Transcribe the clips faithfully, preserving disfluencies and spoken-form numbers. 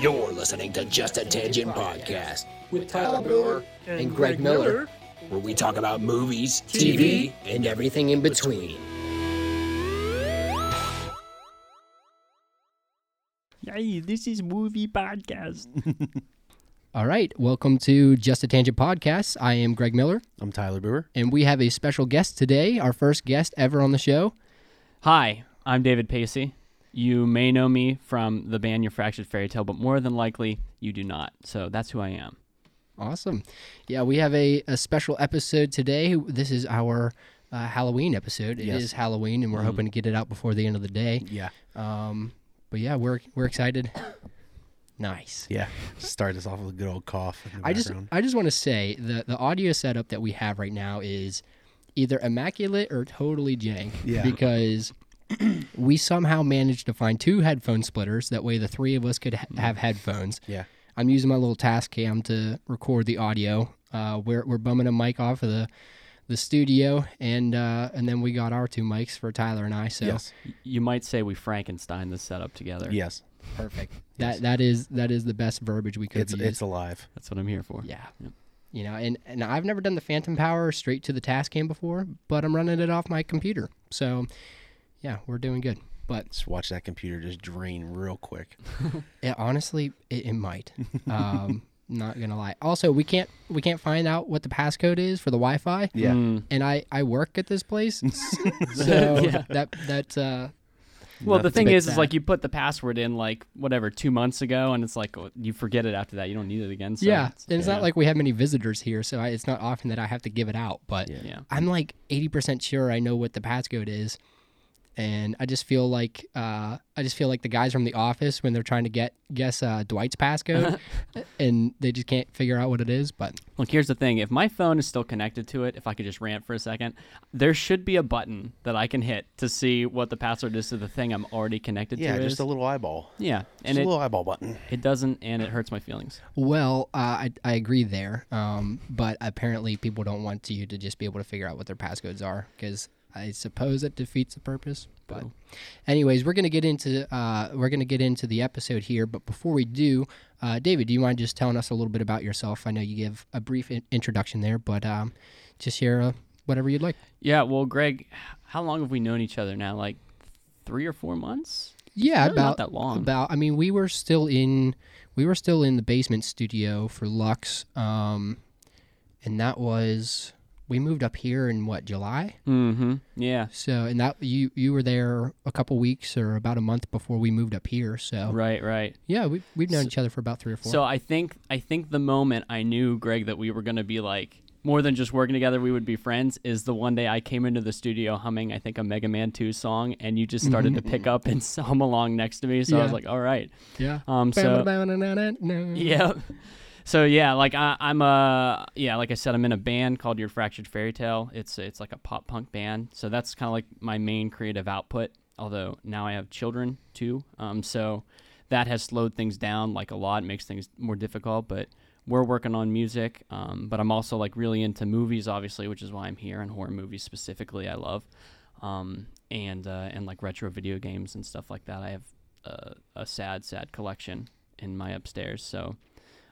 You're listening to Just a Tangent Podcast with Tyler Brewer and Greg Miller, where we talk about movies, T V, and everything in between. Hey, this is Movie Podcast. All right, welcome to Just a Tangent Podcast. I am Greg Miller. I'm Tyler Brewer. And we have a special guest today, our first guest ever on the show. Hi, I'm David Pacey. You may know me from the band Your Fractured Fairy Tale, but more than likely, you do not. So that's who I am. Awesome. Yeah, we have a, a special episode today. This is our uh, Halloween episode. It yes. is Halloween, and we're mm. hoping to get it out before the end of the day. Yeah. Um. But yeah, we're we're excited. Nice. Yeah. Start us off with a good old cough. I just I just want to say the the audio setup that we have right now is either immaculate or totally jank. Yeah. Because we somehow managed to find two headphone splitters. That way, the three of us could ha- have headphones. Yeah. I'm using my little Tascam to record the audio. Uh, we're we're bumming a mic off of the the studio, and uh, and then we got our two mics for Tyler and I. So yes. You might say we Frankenstein this setup together. Yes. Perfect. Yes. That that is that is the best verbiage we could. It's use. It's alive. That's what I'm here for. Yeah. Yep. You know, and, and I've never done the Phantom Power straight to the Tascam before, but I'm running it off my computer. So, yeah, we're doing good. But just watch that computer just drain real quick. Yeah, honestly, it, it might. Um, not gonna lie. Also, we can't we can't find out what the passcode is for the Wi-Fi. Yeah. Mm. And I, I work at this place, so yeah. that that. Uh, Well, Nothing the thing is, bad. is like you put the password in like whatever two months ago, and it's like you forget it after that. You don't need it again. So yeah, it's, and it's yeah. not like we have many visitors here, so I, it's not often that I have to give it out. But yeah. Yeah. I'm like eighty percent sure I know what the passcode is, and I just feel like uh, I just feel like the guys from the office when they're trying to get guess uh, Dwight's passcode, and they just can't figure out what it is. But look, here's the thing: if my phone is still connected to it, if I could just rant for a second, there should be a button that I can hit to see what the password is to the thing I'm already connected yeah, to. Yeah, just is. a little eyeball. Yeah, and just a it, little eyeball button. It doesn't, and it hurts my feelings. Well, uh, I I agree there, um, but apparently people don't want you to just be able to figure out what their passcodes are because. I suppose that defeats the purpose, but anyways, we're gonna get into uh, we're gonna get into the episode here. But before we do, uh, David, do you mind just telling us a little bit about yourself? I know you give a brief in- introduction there, but um, just share uh, whatever you'd like. Yeah, well, Greg, how long have we known each other now? Like three or four months? Yeah, really about not that long. About I mean, we were still in we were still in the basement studio for Lux, um, and that was. We moved up here in, what, July? Mm-hmm. Yeah. So, and that you you were there a couple weeks or about a month before we moved up here, so. Right, right. Yeah, we, we've known so, each other for about three or four. So I think I think the moment I knew, Greg, that we were going to be, like, more than just working together, we would be friends, is the one day I came into the studio humming, I think, a Mega Man two song, and you just started mm-hmm. to pick up and hum along next to me, so yeah. I was like, all right. Yeah. Um. So, yeah. So yeah, like I, I'm a yeah, like I said, I'm in a band called Your Fractured Fairy Tale. It's it's like a pop punk band. So that's kind of like my main creative output. Although now I have children too, um, so that has slowed things down like a lot. It makes things more difficult. But we're working on music. Um, but I'm also like really into movies, obviously, which is why I'm here, and horror movies specifically. I love, um, and uh, and like retro video games and stuff like that. I have a, a sad, sad collection in my upstairs. So.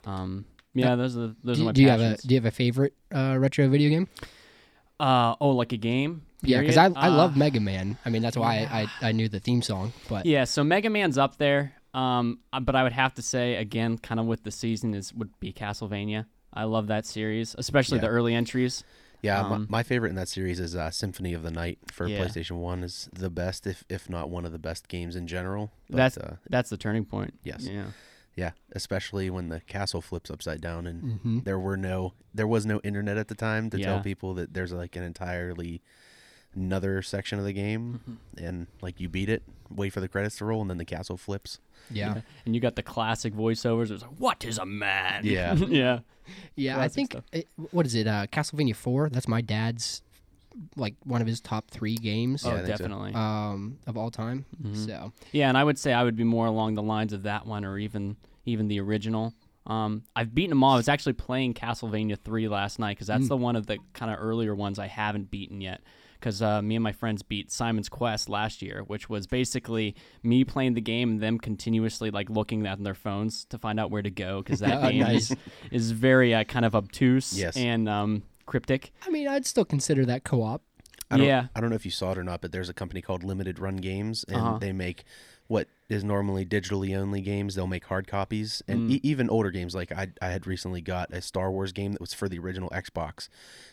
Um, yeah, those are the, those do, are my do passions. You have a, do you have a favorite uh, retro video game? Uh, oh, like a game? Period? Yeah, because I I uh, love Mega Man. I mean, that's why yeah. I, I, I knew the theme song. But yeah, so Mega Man's up there. Um, but I would have to say again, kind of with the season is would be Castlevania. I love that series, especially yeah. the early entries. Yeah, um, my, my favorite in that series is uh, Symphony of the Night for yeah. PlayStation One is the best, if if not one of the best games in general. But, that's uh, that's the turning point. Yes. Yeah. Yeah, especially when the castle flips upside down, and mm-hmm. there were no, there was no internet at the time to yeah. tell people that there's like an entirely another section of the game, mm-hmm. and like you beat it, wait for the credits to roll, and then the castle flips. Yeah, yeah. And you got the classic voiceovers. It was like, "What is a man?" Yeah, yeah, yeah. Classic I think it, what is it? Uh, Castlevania four. That's my dad's, like one of his top three games. Oh, yeah, definitely so. um, of all time. Mm-hmm. So yeah, and I would say I would be more along the lines of that one, or even. Even the original. Um, I've beaten them all. I was actually playing Castlevania three last night because that's mm. the one of the kind of earlier ones I haven't beaten yet. because uh, me and my friends beat Simon's Quest last year, which was basically me playing the game and them continuously like looking at their phones to find out where to go, because that oh, game nice. is, is very uh, kind of obtuse yes. and um, cryptic. I mean, I'd still consider that co-op. I don't, yeah. I don't know if you saw it or not, but there's a company called Limited Run Games, and uh-huh. they make what is normally digitally only games. They'll make hard copies, and mm. e- even older games. Like I, I had recently got a Star Wars game that was for the original Xbox,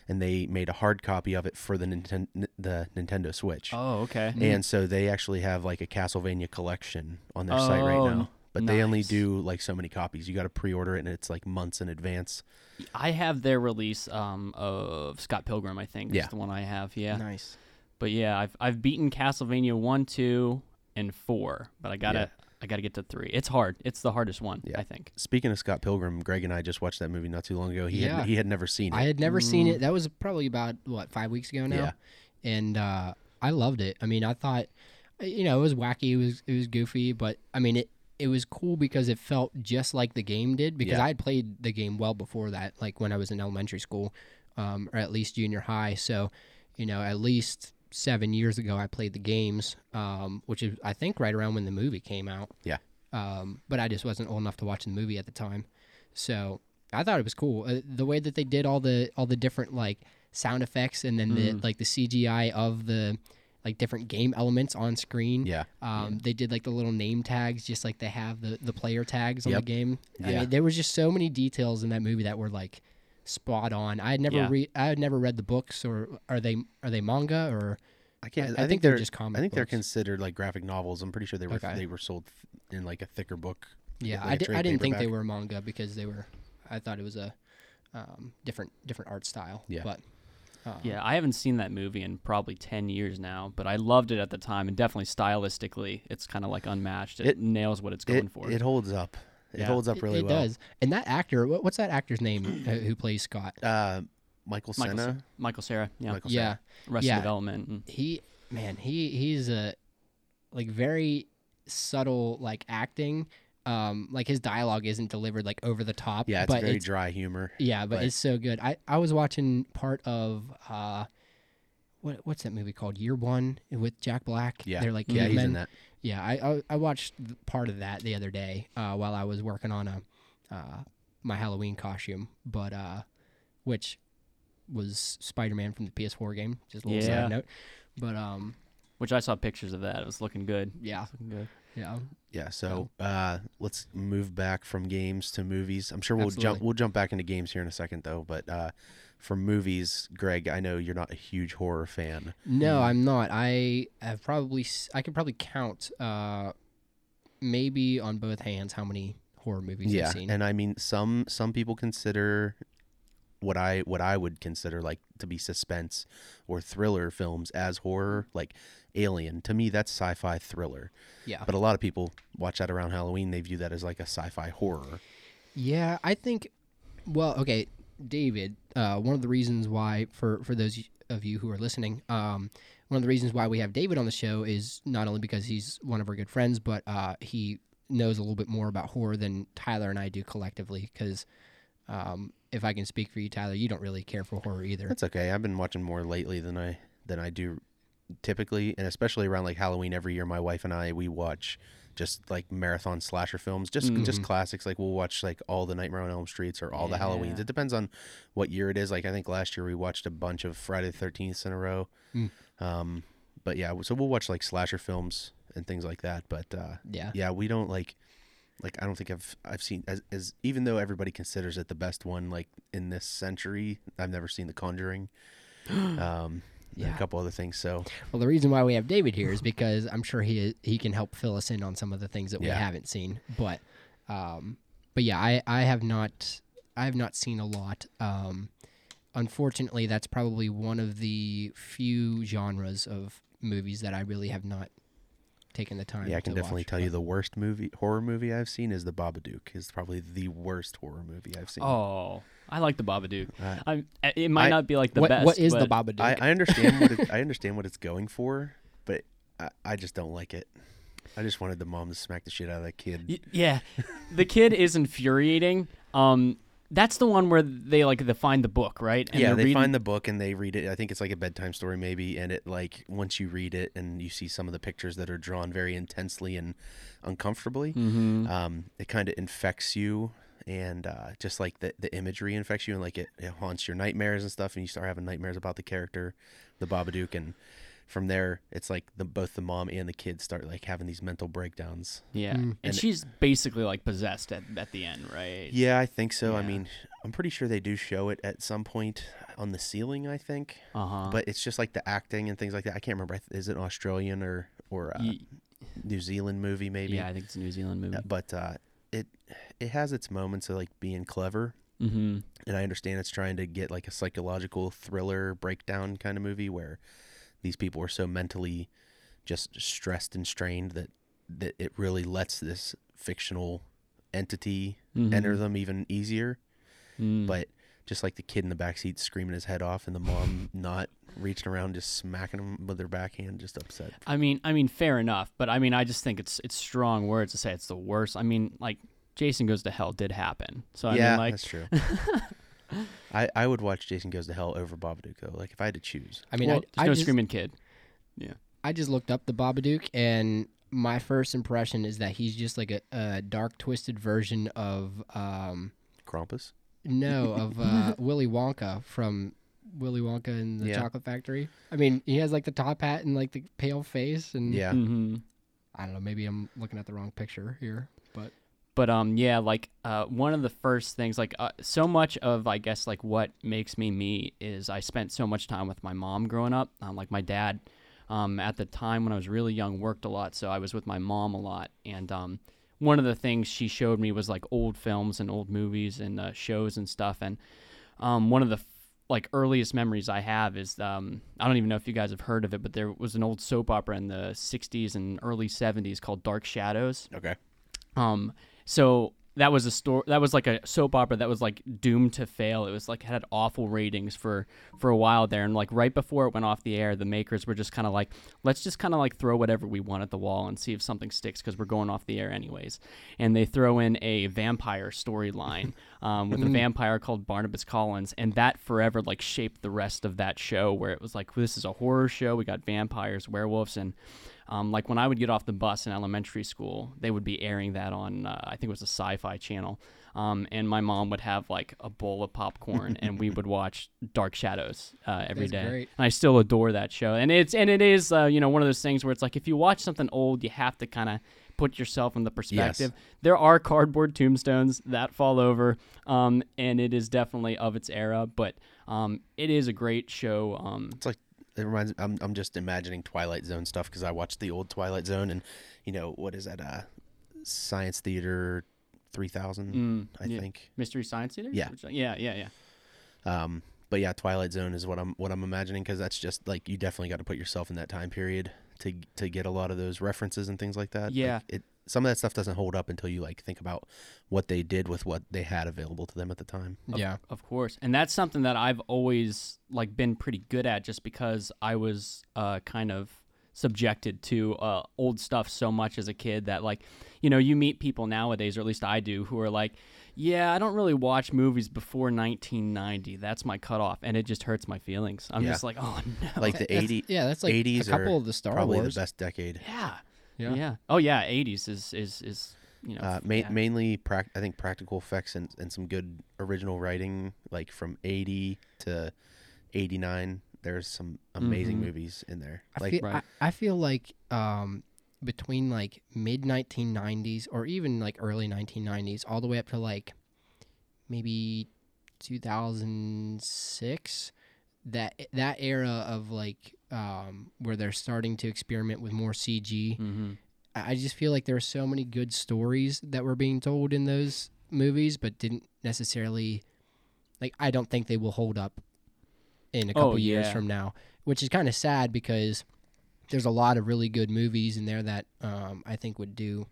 and they made a hard copy of it for the Ninten- the Nintendo Switch. Oh, okay. Mm. And so they actually have like a Castlevania collection on their oh, site right now. But nice. They only do like so many copies. You got to pre-order it, and it's like months in advance. I have their release um, of Scott Pilgrim, I think. Yeah. That's the one I have. Yeah. Nice. But yeah, I've I've beaten Castlevania one, two, and four, but I gotta yeah. I gotta get to three. It's hard. It's the hardest one. Yeah. I think. Speaking of Scott Pilgrim, Greg and I just watched that movie not too long ago. He yeah. had, he had never seen it. I had never mm. seen it. That was probably about what five weeks ago now, yeah. and uh, I loved it. I mean, I thought, you know, it was wacky. It was it was goofy, but I mean it. It was cool because it felt just like the game did, because yeah. I had played the game well before that, like when I was in elementary school, um, or at least junior high. So, you know, at least seven years ago I played the games, um, which is, I think, right around when the movie came out. Yeah. Um, but I just wasn't old enough to watch the movie at the time. So I thought it was cool. Uh, the way that they did all the all the different, like, sound effects and then mm. the like the C G I of the... like different game elements on screen. Yeah. Um, yeah. They did like the little name tags, just like they have the, the player tags on yep. the game. Yeah. I mean, there was just so many details in that movie that were like spot on. I had never yeah. read, I had never read the books, or are they, are they manga or? I can't, I, I, I think, think they're, they're just comic I think books. They're considered like graphic novels. I'm pretty sure they were, okay. they were sold in like a thicker book. Yeah. Like I, did, I didn't paperback. think they were manga because they were, I thought it was a um, different, different art style. Yeah. But yeah, I haven't seen that movie in probably ten years now, but I loved it at the time, and definitely stylistically, it's kind of like unmatched. It, it nails what it's going it, for. It holds up. It yeah. holds up really it, it well. It does. And that actor, what, what's that actor's name who plays Scott? Uh, Michael Cera. Michael Cera. Yeah. Michael Cera. Yeah. Arrested yeah. Development. Mm. He, man, he he's a like very subtle like acting. Um, like his dialogue isn't delivered like over the top. Yeah, it's but very it's, dry humor. Yeah, but, but it's so good. I, I was watching part of uh, what what's that movie called? Year One with Jack Black. Yeah, they're like yeah, he's men. in that. Yeah, I I, I watched part of that the other day uh, while I was working on a uh, my Halloween costume, but uh, which was Spider-Man from the P S four game. Just a little yeah. side note, but um, which I saw pictures of that. It was looking good. Yeah, it was looking good. Yeah. Yeah. So uh, let's move back from games to movies. I'm sure we'll Absolutely. jump. We'll jump back into games here in a second, though. But uh, for movies, Greg, I know you're not a huge horror fan. No, I'm not. I have probably. I could probably count, uh, maybe on both hands, how many horror movies yeah, I've seen. Yeah, and I mean, some some people consider what I what I would consider like to be suspense or thriller films as horror, like Alien. To me, that's sci-fi thriller. Yeah. But a lot of people watch that around Halloween. They view that as like a sci-fi horror. Yeah, I think. Well, okay, David. Uh, one of the reasons why, for for those of you who are listening, um, one of the reasons why we have David on the show is not only because he's one of our good friends, but uh, he knows a little bit more about horror than Tyler and I do collectively. Because um, if I can speak for you, Tyler, you don't really care for horror either. That's okay. I've been watching more lately than I than I do. Typically, and especially around like Halloween every year, my wife and I, we watch just like marathon slasher films, just mm-hmm. just classics. Like we'll watch like all the Nightmare on Elm Streets or all yeah. the Halloweens. It depends on what year it is. Like I think last year we watched a bunch of Friday the thirteenth in a row. Mm. Um, but yeah, so we'll watch like slasher films and things like that. But uh, yeah, yeah, we don't like like I don't think I've I've seen as, as even though everybody considers it the best one like in this century, I've never seen The Conjuring. um Yeah. A couple other things. So, well, the reason why we have David here is because I'm sure he he can help fill us in on some of the things that yeah. we haven't seen. But, um, but yeah, I, I have not I have not seen a lot. Um, unfortunately, that's probably one of the few genres of movies that I really have not taken the time. Yeah, I can to definitely watch. tell you the worst movie horror movie I've seen is The Babadook. It's probably the worst horror movie I've seen. Oh. I like The Babadook. Uh, I, it might I, not be like the what, best. What is The Babadook? I, I understand. what it, I understand what it's going for, but I, I just don't like it. I just wanted the mom to smack the shit out of that kid. Y- yeah, the kid is infuriating. Um, That's the one where they like they find the book, right? And yeah, they reading... find the book and they read it. I think it's like a bedtime story, maybe. And it like once you read it and you see some of the pictures that are drawn very intensely and uncomfortably, mm-hmm. um, it kind of infects you, and uh, just like the the imagery infects you, and like it, it haunts your nightmares and stuff. And you start having nightmares about the character, the Babadook, and from there, it's like the both the mom and the kids start like having these mental breakdowns. Yeah, mm. and, and she's it, basically like possessed at, at the end, right? Yeah, I think so. Yeah. I mean, I'm pretty sure they do show it at some point on the ceiling, I think. Uh huh. But it's just like the acting and things like that. I can't remember. Is it an Australian or or uh, Ye- New Zealand movie? Maybe. Yeah, I think it's a New Zealand movie. Uh, but uh, it it has its moments of like being clever. Mm-hmm. And I understand it's trying to get like a psychological thriller breakdown kind of movie where these people are so mentally just stressed and strained that, that it really lets this fictional entity mm-hmm. enter them even easier. Mm. But just like the kid in the backseat screaming his head off and the mom not reaching around, just smacking him with their backhand, just upset. I mean, I mean, fair enough. But I mean, I just think it's, it's strong words to say it's the worst. I mean, like Jason Goes to Hell did happen. So I yeah, mean, like, that's true. I, I would watch Jason Goes to Hell over Babadook, though. Like, if I had to choose. I mean, well, I, there's I no just, screaming kid. Yeah. I just looked up the Babadook, and my first impression is that he's just like a, a dark, twisted version of... Um, Krampus? No, of uh, Willy Wonka from Willy Wonka and the yeah. Chocolate Factory. I mean, he has like the top hat and like the pale face. And yeah. Mm-hmm. I don't know. Maybe I'm looking at the wrong picture here, but... But um yeah, like uh one of the first things, like uh, so much of I guess like what makes me me is I spent so much time with my mom growing up. Um, like my dad, um at the time when I was really young, worked a lot, so I was with my mom a lot. And um one of the things she showed me was like old films and old movies and uh, shows and stuff. And um one of the f- like earliest memories I have is um I don't even know if you guys have heard of it, but there was an old soap opera in the sixties and early seventies called Dark Shadows. Okay. Um. So that was a story. That was like a soap opera that was like doomed to fail. It was like had awful ratings for, for a while there, and like right before it went off the air, the makers were just kind of like, let's just kind of like throw whatever we want at the wall and see if something sticks because we're going off the air anyways. And they throw in a vampire storyline um, with a vampire called Barnabas Collins, and that forever like shaped the rest of that show where it was like, this is a horror show. We got vampires, werewolves, and. Um, like when I would get off the bus in elementary school, they would be airing that on, uh, I think it was a Sci-Fi channel. Um, and my mom would have like a bowl of popcorn and we would watch Dark Shadows uh, every That's day. Great. And I still adore that show. And it's, and it is, uh, you know, one of those things where it's like, if you watch something old, you have to kind of put yourself in the perspective. Yes. There are cardboard tombstones that fall over. Um, and it is definitely of its era, but um, it is a great show. Um, it's like, It reminds me, I'm, I'm just imagining Twilight Zone stuff because I watched the old Twilight Zone and, you know, what is that? Uh, Science Theater three thousand, mm, I yeah. think. Mystery Science Theater? Yeah. Yeah, yeah, yeah. Um, but yeah, Twilight Zone is what I'm what I'm imagining because that's just like you definitely got to put yourself in that time period to to get a lot of those references and things like that. Yeah. Like it, some of that stuff doesn't hold up until you like think about what they did with what they had available to them at the time. Of, yeah, of course. And that's something that I've always like been pretty good at just because I was uh, kind of subjected to uh, old stuff so much as a kid that like, you know, you meet people nowadays, or at least I do, who are like, yeah, I don't really watch movies before nineteen ninety. That's my cutoff, and it just hurts my feelings. I'm yeah. just like, oh, no. Like the eighties. Yeah, that's like eighties a couple of the Star probably Wars. Probably the best decade. Yeah. Yeah. yeah. Oh yeah. Eighties is, is, is, you know, uh, ma- yeah. mainly prac- I think practical effects and, and some good original writing, like from eighty to eighty-nine, there's some amazing mm-hmm. movies in there. I like, feel, right. I, I feel like, um, between like mid nineteen nineties or even like early nineteen nineties, all the way up to like maybe two thousand six, that, that era of like, Um, where they're starting to experiment with more C G. Mm-hmm. I just feel like there are so many good stories that were being told in those movies, but didn't necessarily, like, I don't think they will hold up in a couple oh, years yeah. from now, which is kind of sad because there's a lot of really good movies in there that um, I think would do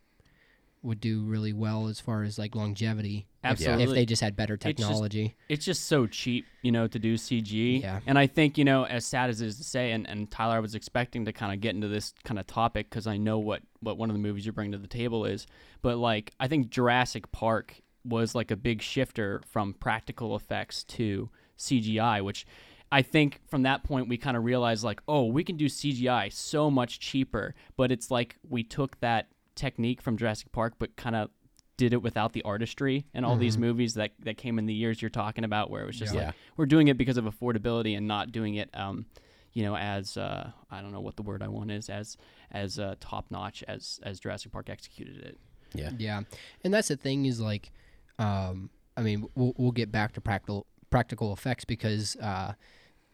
would do really well as far as like longevity. Absolutely. If, if they just had better technology. It's just, it's just so cheap, you know, to do C G. Yeah. And I think, you know, as sad as it is to say, and, and Tyler, I was expecting to kind of get into this kind of topic because I know what, what one of the movies you bring to the table is. But like, I think Jurassic Park was like a big shifter from practical effects to C G I, which I think from that point we kind of realized like, oh, we can do C G I so much cheaper, but it's like we took that technique from Jurassic Park but kind of did it without the artistry and all mm-hmm. these movies that, that came in the years you're talking about where it was just yeah. like, we're doing it because of affordability and not doing it, um, you know, as, uh, I don't know what the word I want is, as as uh, top-notch as, as Jurassic Park executed it. Yeah. Yeah. And that's the thing is like, um, I mean, we'll, we'll get back to practical practical effects because, uh,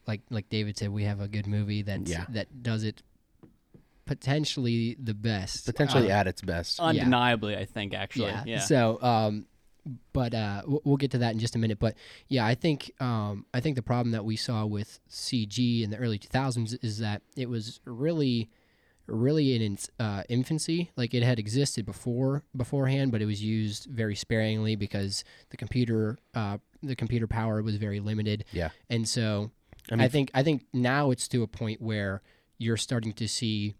like like David said, we have a good movie that's, yeah. that does it potentially the best. Potentially uh, at its best. Undeniably, yeah. I think, actually. Yeah. yeah. So, um, but uh, we'll get to that in just a minute. But, yeah, I think um, I think the problem that we saw with C G in the early two thousands is that it was really... really in its uh, infancy. Like it had existed before beforehand, but it was used very sparingly because the computer uh, the computer power was very limited. Yeah. And so I, mean, I think I think now it's to a point where you're starting to see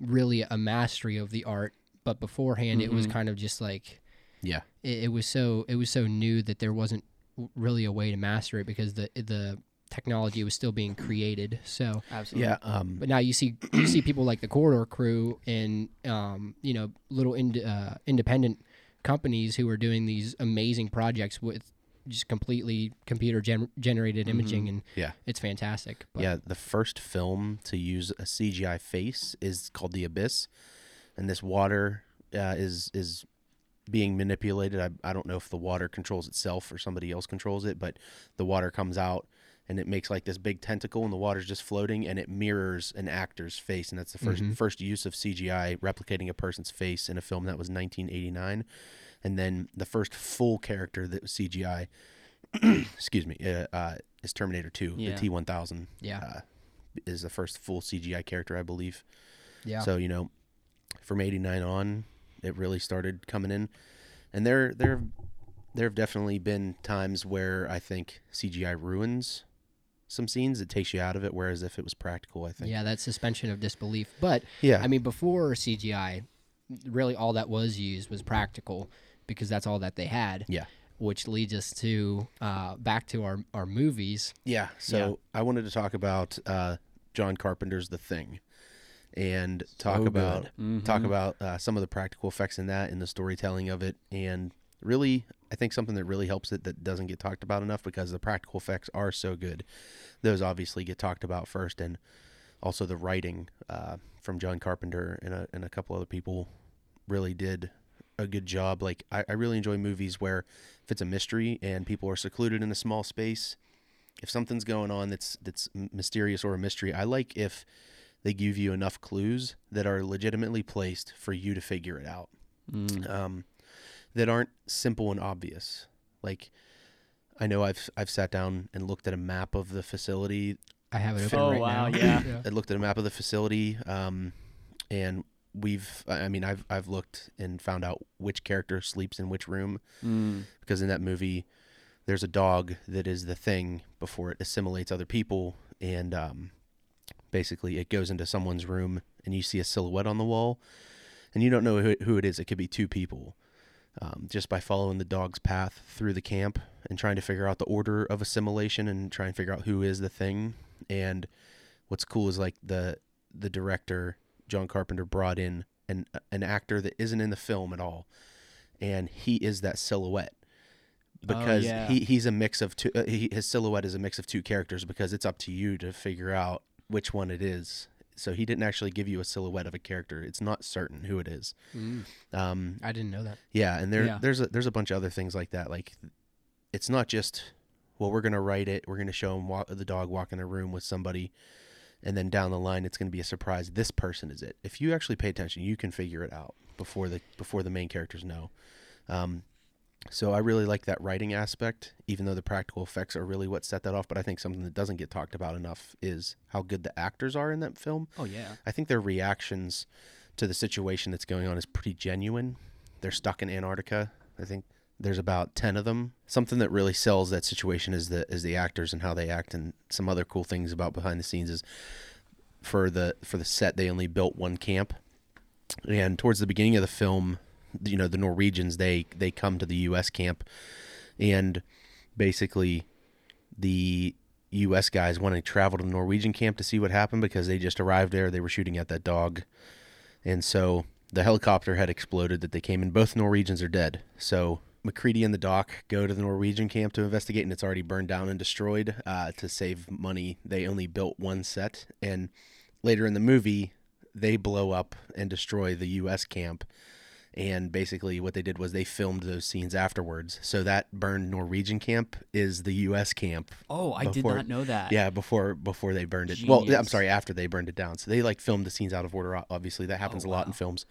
really a mastery of the art, but beforehand mm-hmm. it was kind of just like yeah. It, it was so it was so new that there wasn't really a way to master it because the the technology was still being created, so absolutely. Yeah, um, but now you see you see people like the Corridor Crew and um, you know little ind- uh, independent companies who are doing these amazing projects with just completely computer gen- generated imaging, mm-hmm. and yeah. it's fantastic. But. Yeah, the first film to use a C G I face is called The Abyss, and this water uh, is is. being manipulated. I I don't know if the water controls itself or somebody else controls it, but the water comes out. And it makes like this big tentacle, and the water's just floating, and it mirrors an actor's face, and that's the first mm-hmm. first use of C G I replicating a person's face in a film. That was nineteen eighty-nine, and then the first full character that was C G I, excuse me, uh, uh, is Terminator two, yeah. the T one thousand. Yeah, uh, is the first full C G I character, I believe. Yeah. So you know, from eighty-nine on, it really started coming in, and there there there have definitely been times where I think C G I ruins some scenes. It takes you out of it, whereas if it was practical, I think. Yeah, that's suspension of disbelief. But, yeah. I mean, before C G I, really all that was used was practical because that's all that they had. Yeah. Which leads us to uh, back to our, our movies. Yeah, so yeah. I wanted to talk about uh, John Carpenter's The Thing and talk so about mm-hmm. talk about uh, some of the practical effects in that and the storytelling of it. And really, I think something that really helps it that doesn't get talked about enough because the practical effects are so good. Those obviously get talked about first, and also the writing uh, from John Carpenter and a, and a couple other people really did a good job. Like I, I really enjoy movies where if it's a mystery and people are secluded in a small space, if something's going on that's that's mysterious or a mystery, I like if they give you enough clues that are legitimately placed for you to figure it out. Mm. Um, that aren't simple and obvious. Like, I know I've I've sat down and looked at a map of the facility. I have it open oh, right wow, now. Yeah. yeah. I looked at a map of the facility, um, and we've. I mean, I've I've looked and found out which character sleeps in which room, mm. because in that movie, there's a dog that is the thing before it assimilates other people, and um, basically it goes into someone's room, and you see a silhouette on the wall, and you don't know who, who it is. It could be two people. Um, just by following the dog's path through the camp and trying to figure out the order of assimilation and try and figure out who is the thing. And what's cool is like the the director, John Carpenter, brought in an an actor that isn't in the film at all, and he is that silhouette because oh, yeah. he he's a mix of two. Uh, he, his silhouette is a mix of two characters because it's up to you to figure out which one it is. So he didn't actually give you a silhouette of a character. It's not certain who it is. Mm. Um, I didn't know that. Yeah, and there, yeah. there's a, there's a bunch of other things like that. Like, it's not just, well, we're going to write it, we're going to show him walk, the dog walk in a room with somebody, and then down the line it's going to be a surprise. This person is it. If you actually pay attention, you can figure it out before the before the main characters know. Um, so I really like that writing aspect, even though the practical effects are really what set that off. But I think something that doesn't get talked about enough is how good the actors are in that film. Oh, yeah. I think their reactions to the situation that's going on is pretty genuine. They're stuck in Antarctica. I think there's about ten of them. Something that really sells that situation is the is the actors and how they act. And some other cool things about behind the scenes is for the for the set, they only built one camp. And towards the beginning of the film, you know, the Norwegians, they they come to the U S camp, and basically the U S guys want to travel to the Norwegian camp to see what happened because they just arrived there. They were shooting at that dog. And so the helicopter had exploded that they came in. Both Norwegians are dead. So McCready and the doc go to the Norwegian camp to investigate, and it's already burned down and destroyed. Uh, to save money, they only built one set. And later in the movie, they blow up and destroy the U S camp. And basically what they did was they filmed those scenes afterwards. So that burned Norwegian camp is the U S camp. Oh, I before, did not know that. Yeah, before before they burned it. Jeez. Well, I'm sorry, after they burned it down. So they like filmed the scenes out of order, obviously. That happens oh, wow. a lot in films.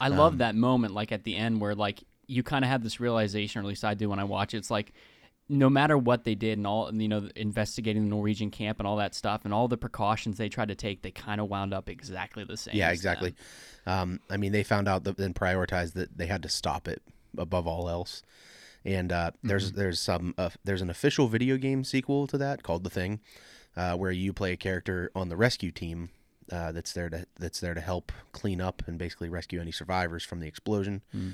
I um, love that moment, like at the end where like you kind of have this realization, or at least I do when I watch it. It's like, no matter what they did and all, you know, investigating the Norwegian camp and all that stuff and all the precautions they tried to take, they kind of wound up exactly the same. Yeah, exactly. Um, I mean, they found out that, and prioritized that they had to stop it above all else. And uh, mm-hmm. there's there's some uh, there's an official video game sequel to that called The Thing, uh, where you play a character on the rescue team uh, that's there to that's there to help clean up and basically rescue any survivors from the explosion. Mm.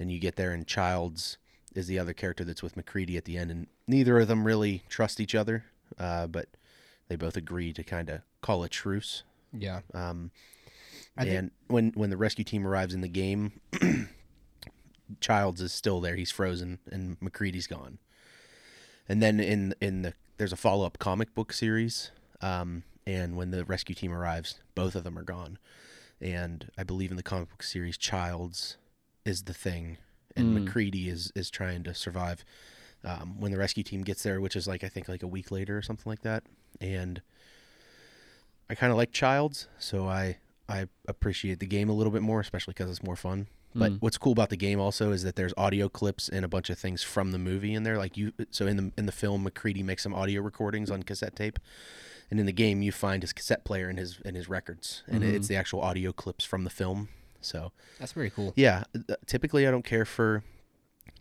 And you get there, and Childs is the other character that's with McCready at the end, and neither of them really trust each other, uh, but they both agree to kind of call a truce. Yeah. Um, I and think... when, when the rescue team arrives in the game, Childs is still there. He's frozen, and McCready's gone. And then in in the there's a follow-up comic book series, um, and when the rescue team arrives, both of them are gone. And I believe in the comic book series, Childs is the Thing, and mm. McCready is, is trying to survive um, when the rescue team gets there, which is like, I think like a week later or something like that. And I kind of like Childs, so I, I appreciate the game a little bit more, especially because it's more fun. Mm. But what's cool about the game also is that there's audio clips and a bunch of things from the movie in there. Like you, so in the, in the film, McCready makes some audio recordings on cassette tape, and in the game you find his cassette player and his, and his records, and mm-hmm. it's the actual audio clips from the film. So that's pretty cool. Yeah. Typically, I don't care for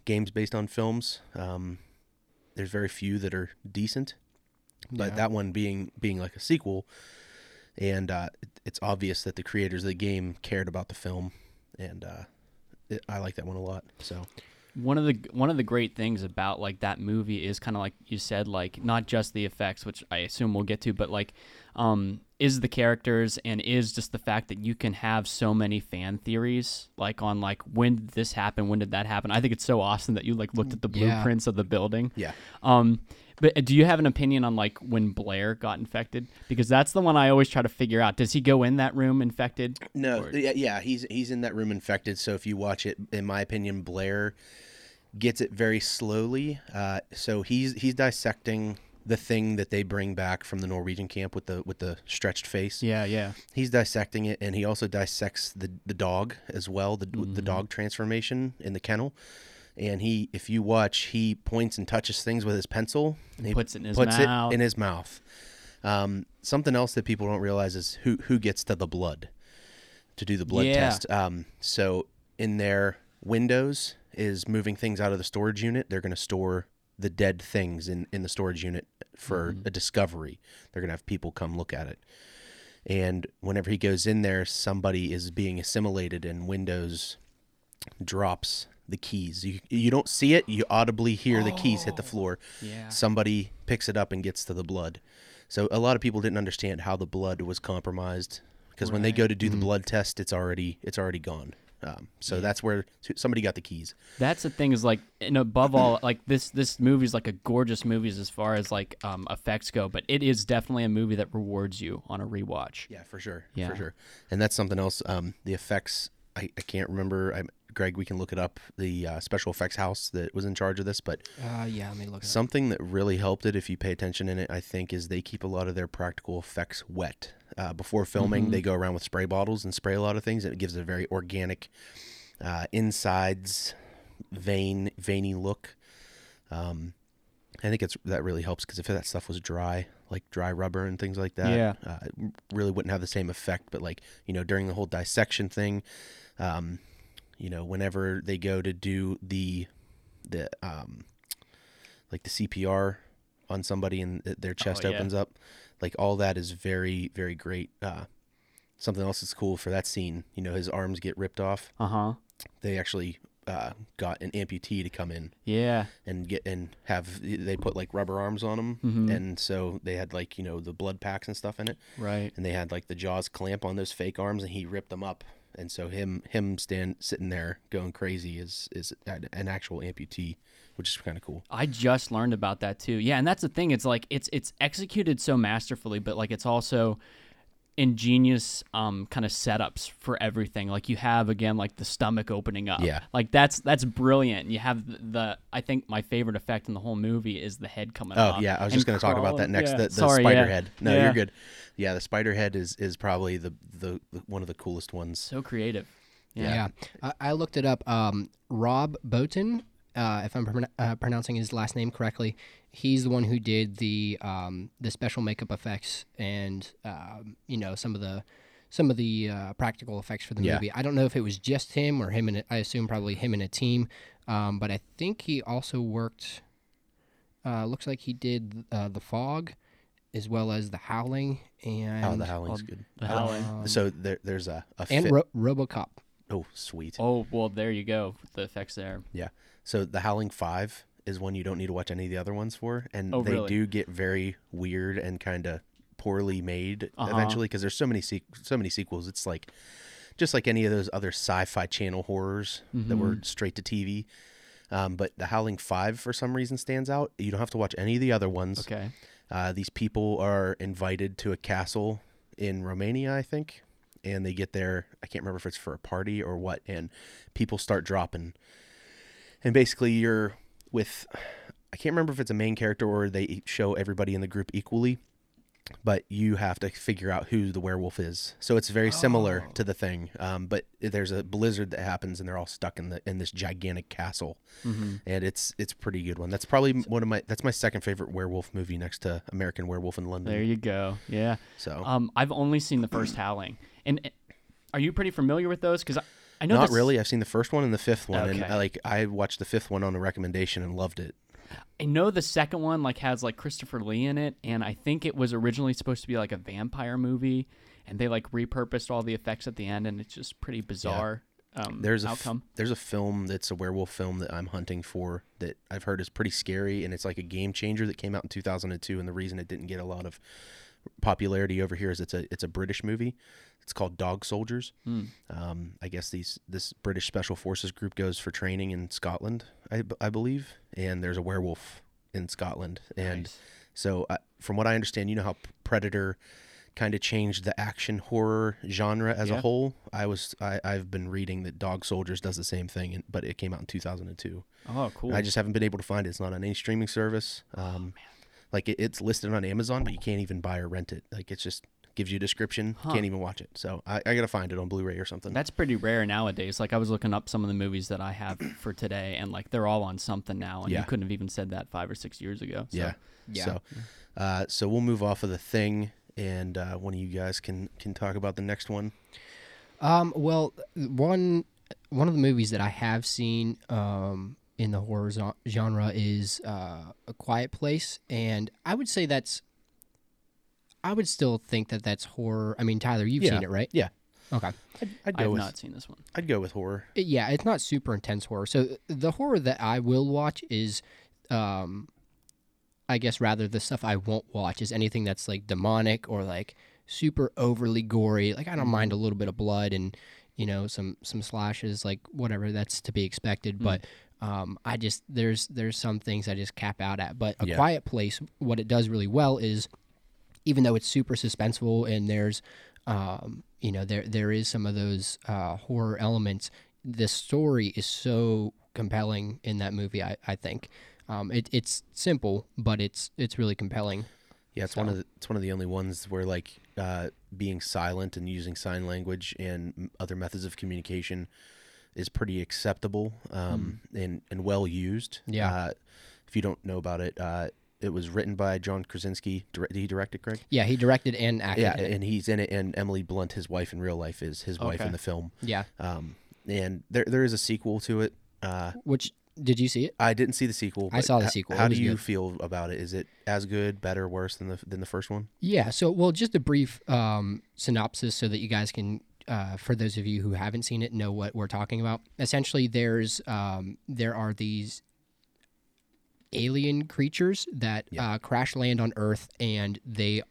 games based on films. Um, there's very few that are decent, but yeah. that one being being like a sequel, and uh, it's obvious that the creators of the game cared about the film, and uh, it, I like that one a lot. So one of the one of the great things about like that movie is kind of like you said, like not just the effects, which I assume we'll get to, but like. Um, is the characters, and is just the fact that you can have so many fan theories, like on like, when did this happen? When did that happen? I think it's so awesome that you like looked at the blueprints yeah. of the building. Yeah. Um, but do you have an opinion on like when Blair got infected? Because that's the one I always try to figure out. Does he go in that room infected? No. Or? Yeah. He's, he's in that room infected. So if you watch it, in my opinion, Blair gets it very slowly. Uh, so he's, he's dissecting the thing that they bring back from the Norwegian camp with the with the stretched face. Yeah, yeah. He's dissecting it, and he also dissects the, the dog as well, the mm-hmm. the dog transformation in the kennel. And he, if you watch, he points and touches things with his pencil. And he puts it in his puts mouth. It in his mouth. Um, something else that people don't realize is who, who gets to the blood, to do the blood yeah. test. Um, so in their windows is moving things out of the storage unit. They're going to store the dead things in, in the storage unit for mm-hmm. a discovery. They're going to have people come look at it. And whenever he goes in there, somebody is being assimilated, and Windows drops the keys. You you don't see it. You audibly hear oh, the keys hit the floor. Yeah. Somebody picks it up and gets to the blood. So a lot of people didn't understand how the blood was compromised, because right. when they go to do mm-hmm. the blood test, it's already it's already gone. Um, so yeah. that's where somebody got the keys. That's the thing is like, and above all, like this, this movie is like a gorgeous movie as far as like um, effects go, but it is definitely a movie that rewards you on a rewatch. Yeah, for sure. Yeah. For sure. And that's something else. Um, the effects, I, I can't remember. I'm, Greg, we can look it up. The uh, special effects house that was in charge of this, but uh, yeah, let me look it something up. That really helped it, if you pay attention in it, I think, is they keep a lot of their practical effects wet. Uh, before filming, mm-hmm. they go around with spray bottles and spray a lot of things. It gives it a very organic uh, insides, vein, veiny look. Um, I think it's that really helps, because if that stuff was dry, like dry rubber and things like that, yeah. uh, it really wouldn't have the same effect. But like, you know, during the whole dissection thing, um, you know, whenever they go to do the the um, like the C P R on somebody and their chest oh, yeah. opens up. Like, all that is very, very great. Uh, something else that's cool for that scene, you know, his arms get ripped off. Uh-huh. they actually uh, got an amputee to come in. Yeah. And get and have they put like rubber arms on them, mm-hmm. and so they had like you know the blood packs and stuff in it. Right. And they had like the Jaws clamp on those fake arms, and he ripped them up. And so him him stand sitting there going crazy is is an actual amputee, which is kind of cool. I just learned about that too. Yeah, and that's the thing. It's like it's it's executed so masterfully, but like it's also ingenious um kind of setups for everything. Like you have again like the stomach opening up. Yeah. Like that's that's brilliant. You have the, the I think my favorite effect in the whole movie is the head coming up. Oh yeah, I was just going to talk about that next. Yeah. The, the Sorry, spider yeah. head. No, yeah. you're good. Yeah, the spider head is, is probably the, the, the one of the coolest ones. So creative. Yeah. yeah. I, I looked it up. Um, Rob Bottin, uh, if I'm pr- uh, pronouncing his last name correctly, he's the one who did the um, the special makeup effects and um, you know some of the some of the uh, practical effects for the yeah. movie. I don't know if it was just him or him and a, I assume probably him and a team, um, but I think he also worked. Uh, looks like he did uh, The Fog, as well as The Howling and oh, The Howling's good. The Howling. Um, so there, there's a, a and fit. Ro- RoboCop. Oh, sweet. Oh well, there you go. The effects there. Yeah. So The Howling Five is one you don't need to watch any of the other ones for, and oh, they really? do get very weird and kind of poorly made uh-huh. eventually because there's so many se- so many sequels. It's like just like any of those other Sci-Fi Channel horrors mm-hmm. that were straight to T V. Um, but The Howling Five for some reason stands out. You don't have to watch any of the other ones. Okay. Uh, these people are invited to a castle in Romania, I think, and they get there. I can't remember if it's for a party or what, and people start dropping. And basically you're with, I can't remember if it's a main character or they show everybody in the group equally, but you have to figure out who the werewolf is. So it's very oh. similar to The Thing, um, but there's a blizzard that happens and they're all stuck in the in this gigantic castle, mm-hmm. and it's it's a pretty good one. That's probably one of my that's my second favorite werewolf movie next to American Werewolf in London. There you go. Yeah. So um, I've only seen the first Howling, and are you pretty familiar with those? Because I know not this... really. I've seen the first one and the fifth one, okay. and I, like I watched the fifth one on a recommendation and loved it. I know the second one like has like Christopher Lee in it, and I think it was originally supposed to be like a vampire movie, and they like repurposed all the effects at the end, and it's just pretty bizarre. Yeah. Um, there's outcome. A f- there's a film that's a werewolf film that I'm hunting for that I've heard is pretty scary, and it's like a game changer that came out in two thousand two, and the reason it didn't get a lot of popularity over here is it's a it's a British movie. It's called Dog Soldiers. Mm. Um, I guess these this British Special Forces group goes for training in Scotland, I, I believe, and there's a werewolf in Scotland. And nice. so I, from what I understand, you know how Predator kind of changed the action horror genre as yeah. a whole? I was, I, I've been reading that Dog Soldiers does the same thing, and, but it came out in two thousand two. Oh, cool. And I just haven't been able to find it. It's not on any streaming service. Um, oh, man. Like, it, it's listed on Amazon, but you can't even buy or rent it. Like, it's just... gives you a description, huh. can't even watch it. So I, I gotta find it on Blu-ray or something. That's pretty rare nowadays. Like I was looking up some of the movies that I have for today, and like they're all on something now, and yeah. you couldn't have even said that five or six years ago. So. Yeah, yeah. So, uh, so we'll move off of The Thing, and uh, one of you guys can can talk about the next one. Um, well, one one of the movies that I have seen um in the horror zo- genre is uh, A Quiet Place, and I would say that's. I would still think that that's horror. I mean, Tyler, you've yeah. seen it, right? Yeah. Okay. I'd, I'd go I've with, not seen this one. I'd go with horror. Yeah, it's not super intense horror. So the horror that I will watch is, um, I guess rather the stuff I won't watch is anything that's like demonic or like super overly gory. Like I don't mind a little bit of blood and, you know, some, some slashes, like whatever, that's to be expected. Mm. But um, I just, there's, there's some things I just cap out at. But A yeah. Quiet Place, what it does really well is... even though it's super suspenseful and there's, um, you know, there there is some of those uh, horror elements, the story is so compelling in that movie, I, I think. Um, it, it's simple, but it's it's really compelling. Yeah, it's so. one of the, it's one of the only ones where, like, uh, being silent and using sign language and other methods of communication is pretty acceptable um, mm. and, and well-used. Yeah. Uh, if you don't know about it... Uh, It was written by John Krasinski. Did he direct it, Greg? Yeah, he directed and acted. Yeah, and he's in it. And Emily Blunt, his wife in real life, is his okay. wife in the film. Yeah. Um, and there there is a sequel to it. Uh, Which did you see it? I didn't see the sequel. I saw the sequel. How do you good. feel about it? Is it as good, better, worse than the than the first one? Yeah. So, well, just a brief um, synopsis so that you guys can uh, for those of you who haven't seen it, know what we're talking about. Essentially, there's um, there are these alien creatures that yeah. uh, crash land on Earth, and they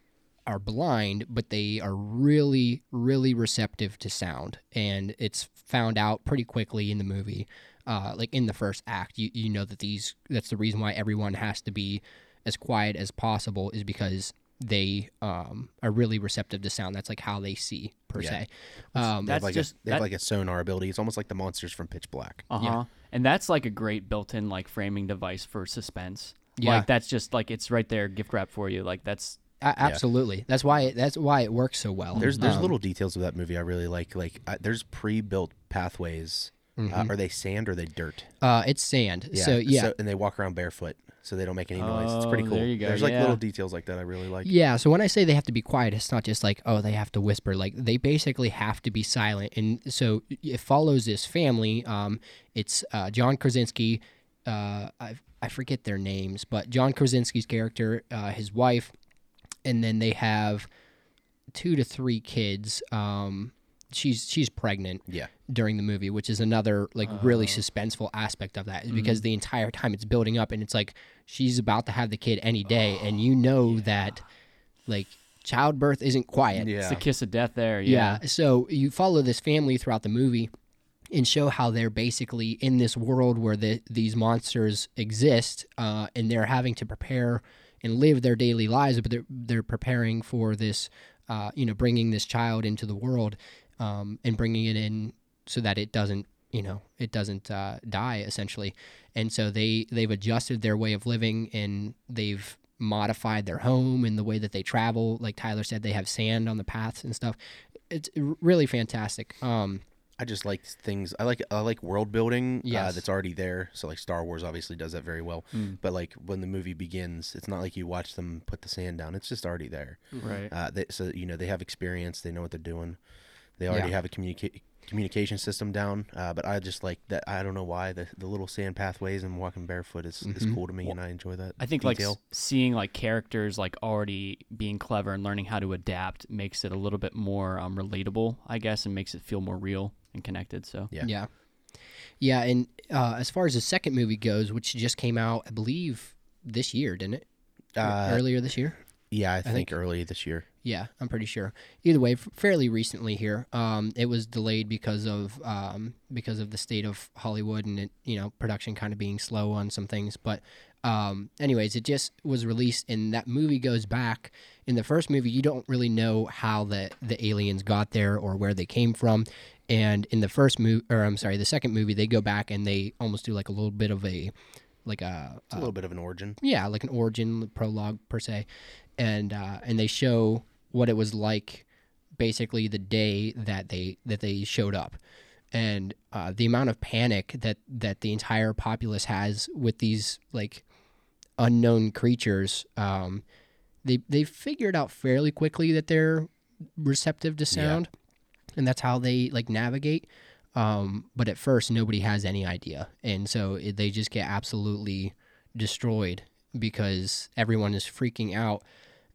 are blind, but they are really, really receptive to sound. And it's found out pretty quickly in the movie, uh, like in the first act. You you know that these that's the reason why everyone has to be as quiet as possible, is because they um, are really receptive to sound. That's like how they see, per yeah. se. Um, that's like just, a, they that, have like a sonar ability. It's almost like the monsters from Pitch Black. Uh huh. Yeah. And that's like a great built-in like framing device for suspense. Yeah. Like that's just like it's right there, gift wrap for you. Like that's. Uh, absolutely. Yeah. That's why it, that's why it works so well. There's there's um, little details of that movie I really like. Like uh, there's pre-built pathways. Mm-hmm. Uh, are they sand or are they dirt? Uh, it's sand. Yeah. So yeah, so, and they walk around barefoot, so they don't make any noise. Oh, it's pretty cool. There you go. There's like yeah. little details like that I really like. Yeah. So when I say they have to be quiet, it's not just like oh they have to whisper. Like they basically have to be silent. And so it follows this family. Um, it's uh, John Krasinski. Uh, I I forget their names, but John Krasinski's character, uh, his wife. And then they have two to three kids. Um, she's she's pregnant yeah. during the movie, which is another like uh, really suspenseful aspect of that. Is mm-hmm. because the entire time it's building up, and it's like she's about to have the kid any day, oh, and you know yeah. that like childbirth isn't quiet. Yeah. It's the kiss of death there. Yeah. yeah. So you follow this family throughout the movie and show how they're basically in this world where the, these monsters exist, uh, and they're having to prepare and live their daily lives, but they're, they're preparing for this, uh, you know, bringing this child into the world, um, and bringing it in so that it doesn't, you know, it doesn't uh, die, essentially. And so they, they've adjusted their way of living, and they've modified their home and the way that they travel. Like Tyler said, they have sand on the paths and stuff. It's really fantastic. Um, I just like things. I like I like world building yes. uh, that's already there. So like Star Wars obviously does that very well. Mm. But like when the movie begins, it's not like you watch them put the sand down. It's just already there. Right. Uh, they, so you know they have experience. They know what they're doing. They already yeah. have a communica- communication system down. Uh, but I just like that. I don't know why the, the little sand pathways and walking barefoot is, mm-hmm. is cool to me, well, and I enjoy that. I think detail. like seeing like characters like already being clever and learning how to adapt makes it a little bit more um, relatable, I guess, and makes it feel more real. Connected, so yeah, yeah, yeah. And uh, as far as the second movie goes, which just came out, I believe this year, didn't it? Uh, earlier this year. Yeah, I, I think, think early this year. Yeah, I'm pretty sure. Either way, f- fairly recently here. Um, it was delayed because of um, because of the state of Hollywood and it, you know, production kind of being slow on some things. But um, anyways, it just was released, and that movie goes back. In the first movie, you don't really know how the the aliens got there or where they came from. And in the first movie, or I'm sorry, the second movie, they go back and they almost do like a little bit of a, like a, it's a little uh, bit of an origin. Yeah, like an origin prologue per se, and uh, and they show what it was like, basically the day that they that they showed up, and uh, the amount of panic that that the entire populace has with these like unknown creatures. Um, they they figured out fairly quickly that they're receptive to sound. Yeah. And that's how they like navigate. Um, but at first, nobody has any idea. And so it, they just get absolutely destroyed because everyone is freaking out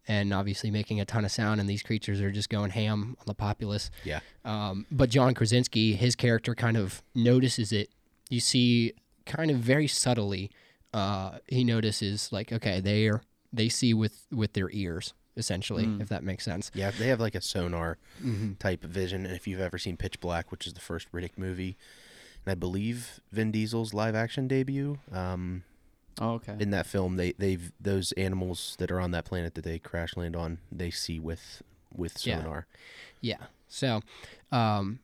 and obviously making a ton of sound. And these creatures are just going ham on the populace. Yeah. Um, but John Krasinski, his character kind of notices it. You see kind of very subtly, uh, he notices like, okay, they are, they see with, with their ears. Essentially, mm. if that makes sense. Yeah, they have like a sonar mm-hmm. type vision. And if you've ever seen Pitch Black, which is the first Riddick movie, and I believe Vin Diesel's live action debut. Um, oh, okay. In that film, they they've those animals that are on that planet that they crash land on, they see with with sonar. Yeah. yeah. So, um,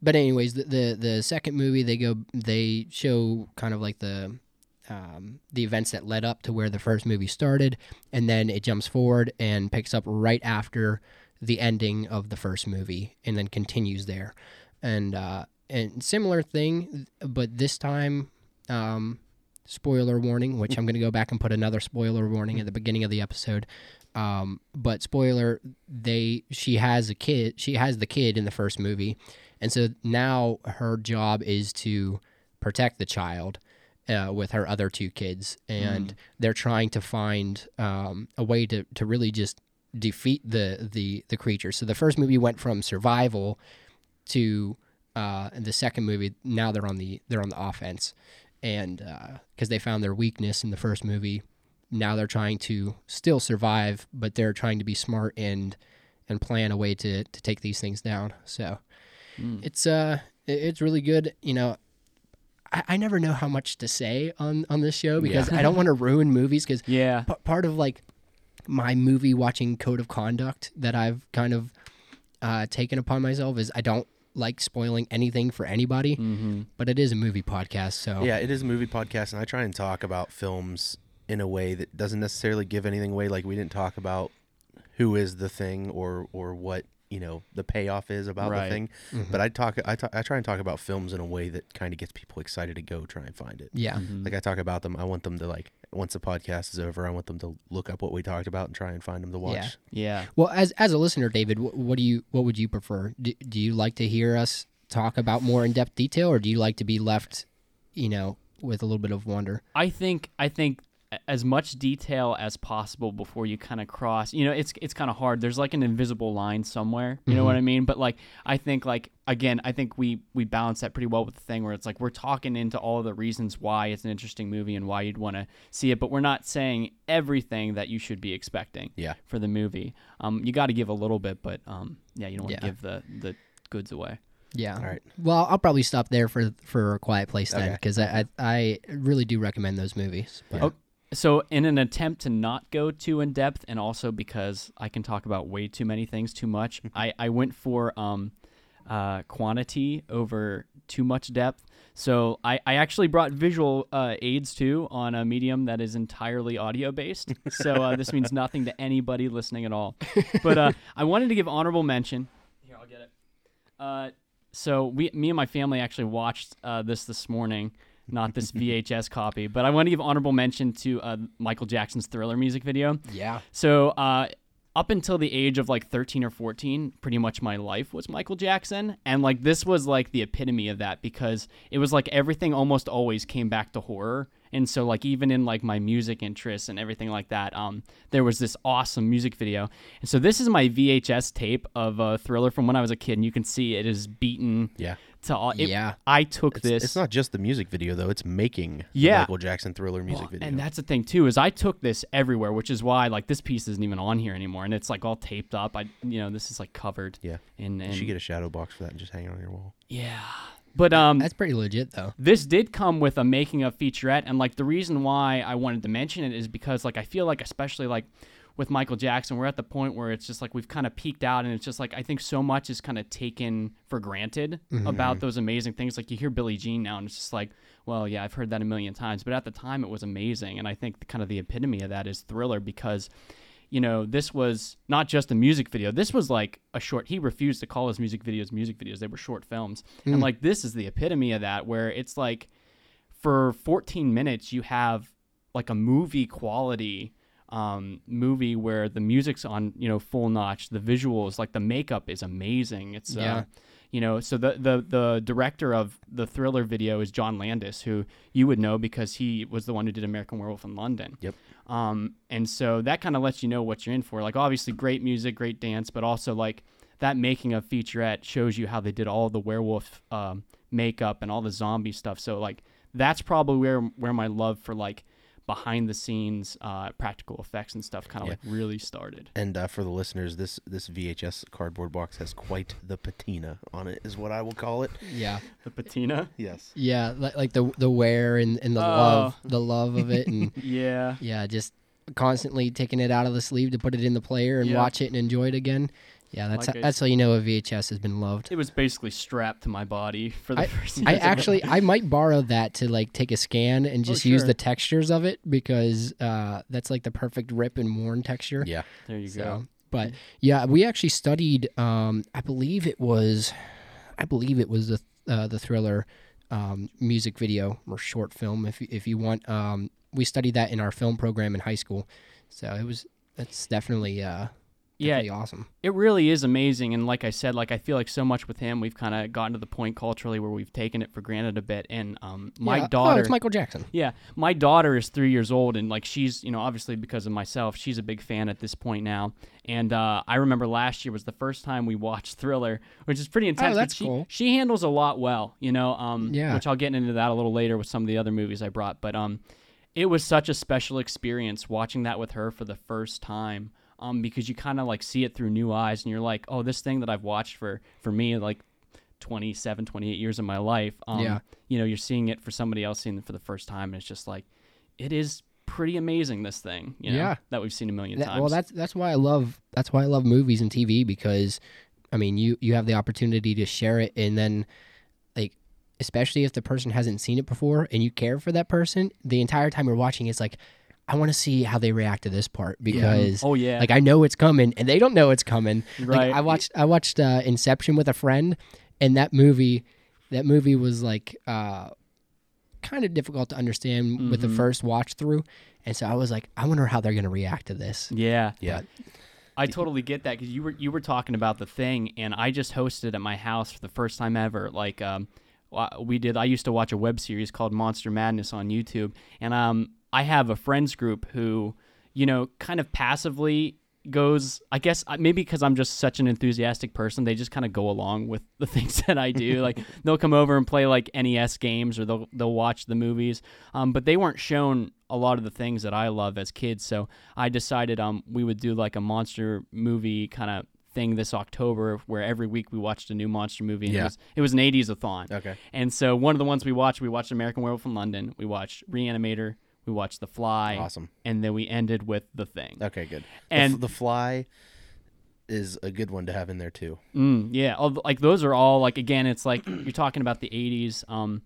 but anyways, the, the the second movie they go they show kind of like the. Um, the events that led up to where the first movie started, and then it jumps forward and picks up right after the ending of the first movie, and then continues there. And uh, and similar thing, but this time, um, spoiler warning, which I'm going to go back and put another spoiler warning at the beginning of the episode. Um, but spoiler, they she has a kid. She has the kid in the first movie, and so now her job is to protect the child. Uh, with her other two kids, and mm. they're trying to find um, a way to, to really just defeat the, the, the creature. So the first movie went from survival to uh, the second movie. Now they're on the they're on the offense, and because uh, they found their weakness in the first movie, now they're trying to still survive, but they're trying to be smart and and plan a way to to take these things down. So mm. it's uh it's really good. You know, I, I never know how much to say on on this show because yeah. I don't want to ruin movies because yeah. p- part of like my movie watching code of conduct that I've kind of uh, taken upon myself is I don't like spoiling anything for anybody, mm-hmm. but it is a movie podcast. So yeah, it is a movie podcast, and I try and talk about films in a way that doesn't necessarily give anything away. Like we didn't talk about who is the thing or or what, you know, the payoff is about right. the thing. Mm-hmm. But I talk, I talk, I try and talk about films in a way that kind of gets people excited to go try and find it. Yeah. Mm-hmm. Like I talk about them. I want them to like, once the podcast is over, I want them to look up what we talked about and try and find them to watch. Yeah. yeah. Well, as as a listener, David, what, what do you, what would you prefer? Do, do you like to hear us talk about more in-depth detail, or do you like to be left, you know, with a little bit of wonder? I think, I think, as much detail as possible before you kind of cross, you know, it's it's kind of hard. There's like an invisible line somewhere, you mm-hmm. know what I mean? But like, I think like, again, I think we, we balance that pretty well with the thing where it's like, we're talking into all the reasons why it's an interesting movie and why you'd want to see it, but we're not saying everything that you should be expecting yeah. for the movie. Um, you got to give a little bit, but um, yeah, you don't want to yeah. give the, the goods away. Yeah. All right. Well, I'll probably stop there for, for A Quiet Place then, because okay. I, I I really do recommend those movies. But. Okay. So in an attempt to not go too in-depth, and also because I can talk about way too many things too much, I, I went for um, uh, quantity over too much depth. So I, I actually brought visual uh, aids, too, on a medium that is entirely audio-based. So uh, this means nothing to anybody listening at all. But uh, I wanted to give honorable mention. Here, I'll get it. Uh, so we, me and my family actually watched uh, this this morning. Not this V H S copy, but I want to give honorable mention to uh, Michael Jackson's Thriller music video. Yeah. So uh, up until the age of like thirteen or fourteen, pretty much my life was Michael Jackson. And like this was like the epitome of that because it was like everything almost always came back to horror. And so like even in like my music interests and everything like that, um, there was this awesome music video. And so this is my V H S tape of uh, Thriller from when I was a kid. And you can see it is beaten. Yeah. To all, it, yeah, I took it's, this. It's not just the music video though; it's making yeah. the Michael Jackson Thriller music well, video. And that's the thing too is I took this everywhere, which is why like this piece isn't even on here anymore, and it's like all taped up. I, you know, this is like covered. Yeah, and, and you should get a shadow box for that and just hang it on your wall. Yeah, but um, that's pretty legit though. This did come with a making of featurette, and like the reason why I wanted to mention it is because like I feel like especially like. With Michael Jackson, we're at the point where it's just like we've kind of peaked out, and it's just like I think so much is kind of taken for granted mm-hmm. about those amazing things. Like you hear Billie Jean now, and it's just like, well, yeah, I've heard that a million times, but at the time it was amazing, and I think the, kind of the epitome of that is Thriller because, you know, this was not just a music video. This was like a short. He refused to call his music videos music videos; they were short films, mm. and like this is the epitome of that, where it's like for fourteen minutes you have like a movie quality. Um, movie where the music's on, you know, full notch, the visuals, like the makeup is amazing. It's, yeah. uh, you know, so the, the, the director of the Thriller video is John Landis, who you would know because he was the one who did American Werewolf in London. Yep. Um, and so that kind of lets you know what you're in for. Like obviously great music, great dance, but also like that making of featurette shows you how they did all the werewolf, um, makeup and all the zombie stuff. So like, that's probably where, where my love for like, behind the scenes uh, practical effects and stuff kind of yeah. like really started. And uh, for the listeners, this this V H S cardboard box has quite the patina on it is what I will call it. Yeah. The patina? Yes. Yeah, like, like the the wear and, and the oh. love the love of it. And yeah. Yeah, just constantly taking it out of the sleeve to put it in the player and yeah. watch it and enjoy it again. Yeah, that's like how, that's how you know a V H S has been loved. It was basically strapped to my body for the I, first I actually, I might borrow that to like take a scan and just oh, sure. use the textures of it because uh, that's like the perfect rip and worn texture. Yeah, there you so, go. But yeah, we actually studied. Um, I believe it was, I believe it was the uh, the Thriller um, music video or short film, if if you want. Um, we studied that in our film program in high school, so it was. That's definitely. Uh, yeah, awesome. It really is amazing. And like I said, like I feel like so much with him, we've kind of gotten to the point culturally where we've taken it for granted a bit. And um, my yeah. daughter, oh, it's Michael Jackson. Yeah, my daughter is three years old, and like she's, you know, obviously because of myself, she's a big fan at this point now. And uh, I remember last year was the first time we watched Thriller, which is pretty intense. Oh, that's she, cool. She handles a lot well, you know. Um, yeah. Which I'll get into that a little later with some of the other movies I brought, but um, it was such a special experience watching that with her for the first time. Um, because you kind of like see it through new eyes and you're like, oh, this thing that I've watched for, for me, like twenty-seven, twenty-eight years of my life, um, yeah. you know, you're seeing it for somebody else seeing it for the first time. And it's just like, it is pretty amazing, this thing, you know, yeah. that we've seen a million that, times. Well, that's, that's why I love, that's why I love movies and T V, because I mean, you, you have the opportunity to share it. And then like, especially if the person hasn't seen it before and you care for that person, the entire time you're watching, it's like, I want to see how they react to this part because, yeah. oh yeah, like I know it's coming and they don't know it's coming. Right. Like I watched, I watched uh, Inception with a friend, and that movie, that movie was like uh, kind of difficult to understand mm-hmm. with the first watch through, and so I was like, I wonder how they're going to react to this. Yeah, yeah. I totally get that because you were you were talking about The Thing, and I just hosted at my house for the first time ever. Like um, we did. I used to watch a web series called Monster Madness on YouTube, and um. I have a friends group who, you know, kind of passively goes, I guess maybe because I'm just such an enthusiastic person, they just kind of go along with the things that I do. Like they'll come over and play like N E S games or they'll, they'll watch the movies. Um, but they weren't shown a lot of the things that I love as kids. So I decided um, we would do like a monster movie kind of thing this October where every week we watched a new monster movie. And yeah. it, was, it was an eighties-a-thon. Okay. And so one of the ones we watched, we watched American Werewolf in London. We watched Reanimator. We watched The Fly. Awesome. And then we ended with The Thing. Okay, good. And The, the Fly is a good one to have in there, too. Mm, yeah. Like, those are all, like, again, it's like you're talking about the eighties, um,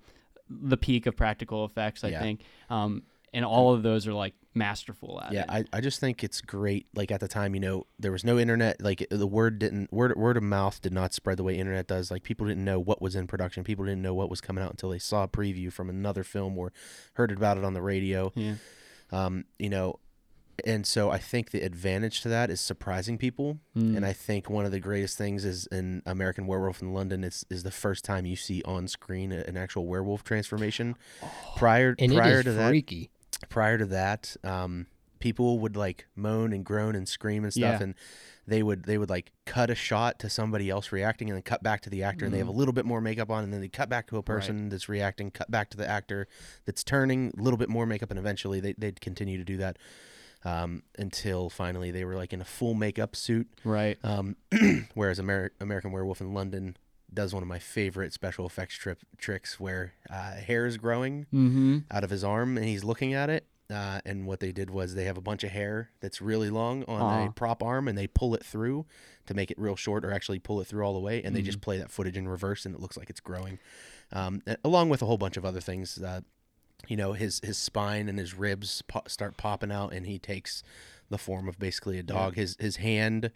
the peak of practical effects, I yeah. think. Um, and all of those are, like, masterful at yeah, it. Yeah, I, I just think it's great. Like, at the time, you know, there was no internet. Like, the word didn't, word, word of mouth did not spread the way internet does. Like, people didn't know what was in production. People didn't know what was coming out until they saw a preview from another film or heard about it on the radio. Yeah. Um, you know, and so I think the advantage to that is surprising people. Mm. And I think one of the greatest things is in American Werewolf in London is, is the first time you see on screen an actual werewolf transformation. Oh, prior and prior it is to freaky. that. Prior to that, um, people would like moan and groan and scream and stuff, yeah. and they would they would like cut a shot to somebody else reacting, and then cut back to the actor, mm. and they have a little bit more makeup on, and then they cut back to a person right. that's reacting, cut back to the actor that's turning, a little bit more makeup, and eventually they, they'd continue to do that um, until finally they were like in a full makeup suit. Right. Um, whereas Amer- American Werewolf in London does one of my favorite special effects trip tricks where uh, hair is growing mm-hmm. out of his arm and he's looking at it. Uh, and what they did was they have a bunch of hair that's really long on Aww. a prop arm and they pull it through to make it real short or actually pull it through all the way. And mm-hmm. they just play that footage in reverse and it looks like it's growing. Um, along with a whole bunch of other things, uh, you know, his, his spine and his ribs po- start popping out and he takes the form of basically a dog. Yeah. His, his hand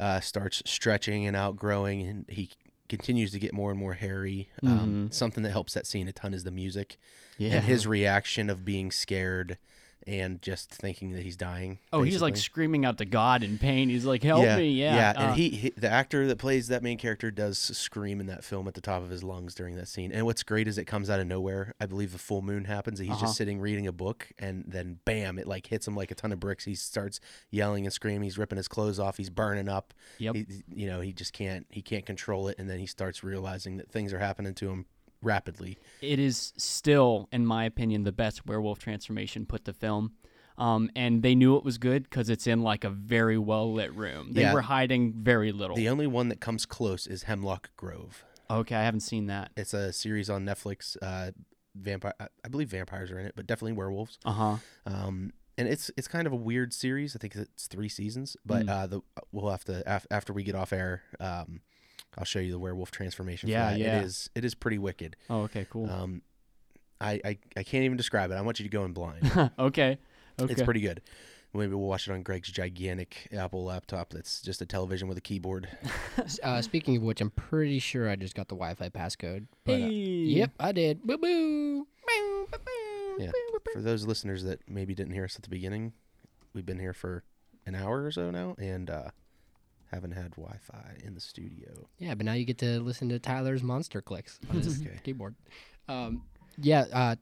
uh, starts stretching and outgrowing and he continues to get more and more hairy. Um, mm-hmm. Something that helps that scene a ton is the music yeah. and his reaction of being scared and just thinking that he's dying. Oh, basically. He's like screaming out to God in pain. He's like, help yeah. me. Yeah. yeah. Uh, and he, he, the actor that plays that main character does scream in that film at the top of his lungs during that scene. And what's great is it comes out of nowhere. I believe the full moon happens. And he's uh-huh. just sitting reading a book and then bam, it like hits him like a ton of bricks. He starts yelling and screaming. He's ripping his clothes off. He's burning up. Yep. He, you know, he just can't, he can't control it. And then he starts realizing that things are happening to him rapidly. It is still, in my opinion, the best werewolf transformation put to film. Um, and they knew it was good because it's in like a very well lit room. They yeah. were hiding very little. The only one that comes close is Hemlock Grove. Okay, I haven't seen that. It's a series on Netflix. Uh, vampire, I believe vampires are in it, but definitely werewolves. Uh huh. Um, and it's it's kind of a weird series. I think it's three seasons, but mm. uh, the we'll have to af- after we get off air. Um, I'll show you the werewolf transformation for yeah, that. Yeah. It is it is pretty wicked. Oh, okay, cool. Um, I, I, I can't even describe it. I want you to go in blind. okay. okay. It's pretty good. Maybe we'll watch it on Greg's gigantic Apple laptop that's just a television with a keyboard. uh, speaking of which, I'm pretty sure I just got the Wi-Fi passcode. But, hey. uh, yep, I did. Boo-boo. Boo, boo, yeah. boo, boo. For those listeners that maybe didn't hear us at the beginning, we've been here for an hour or so now, and... Uh, haven't had Wi-Fi in the studio. Yeah, but now you get to listen to Tyler's monster clicks on his okay. keyboard. Um, yeah, uh,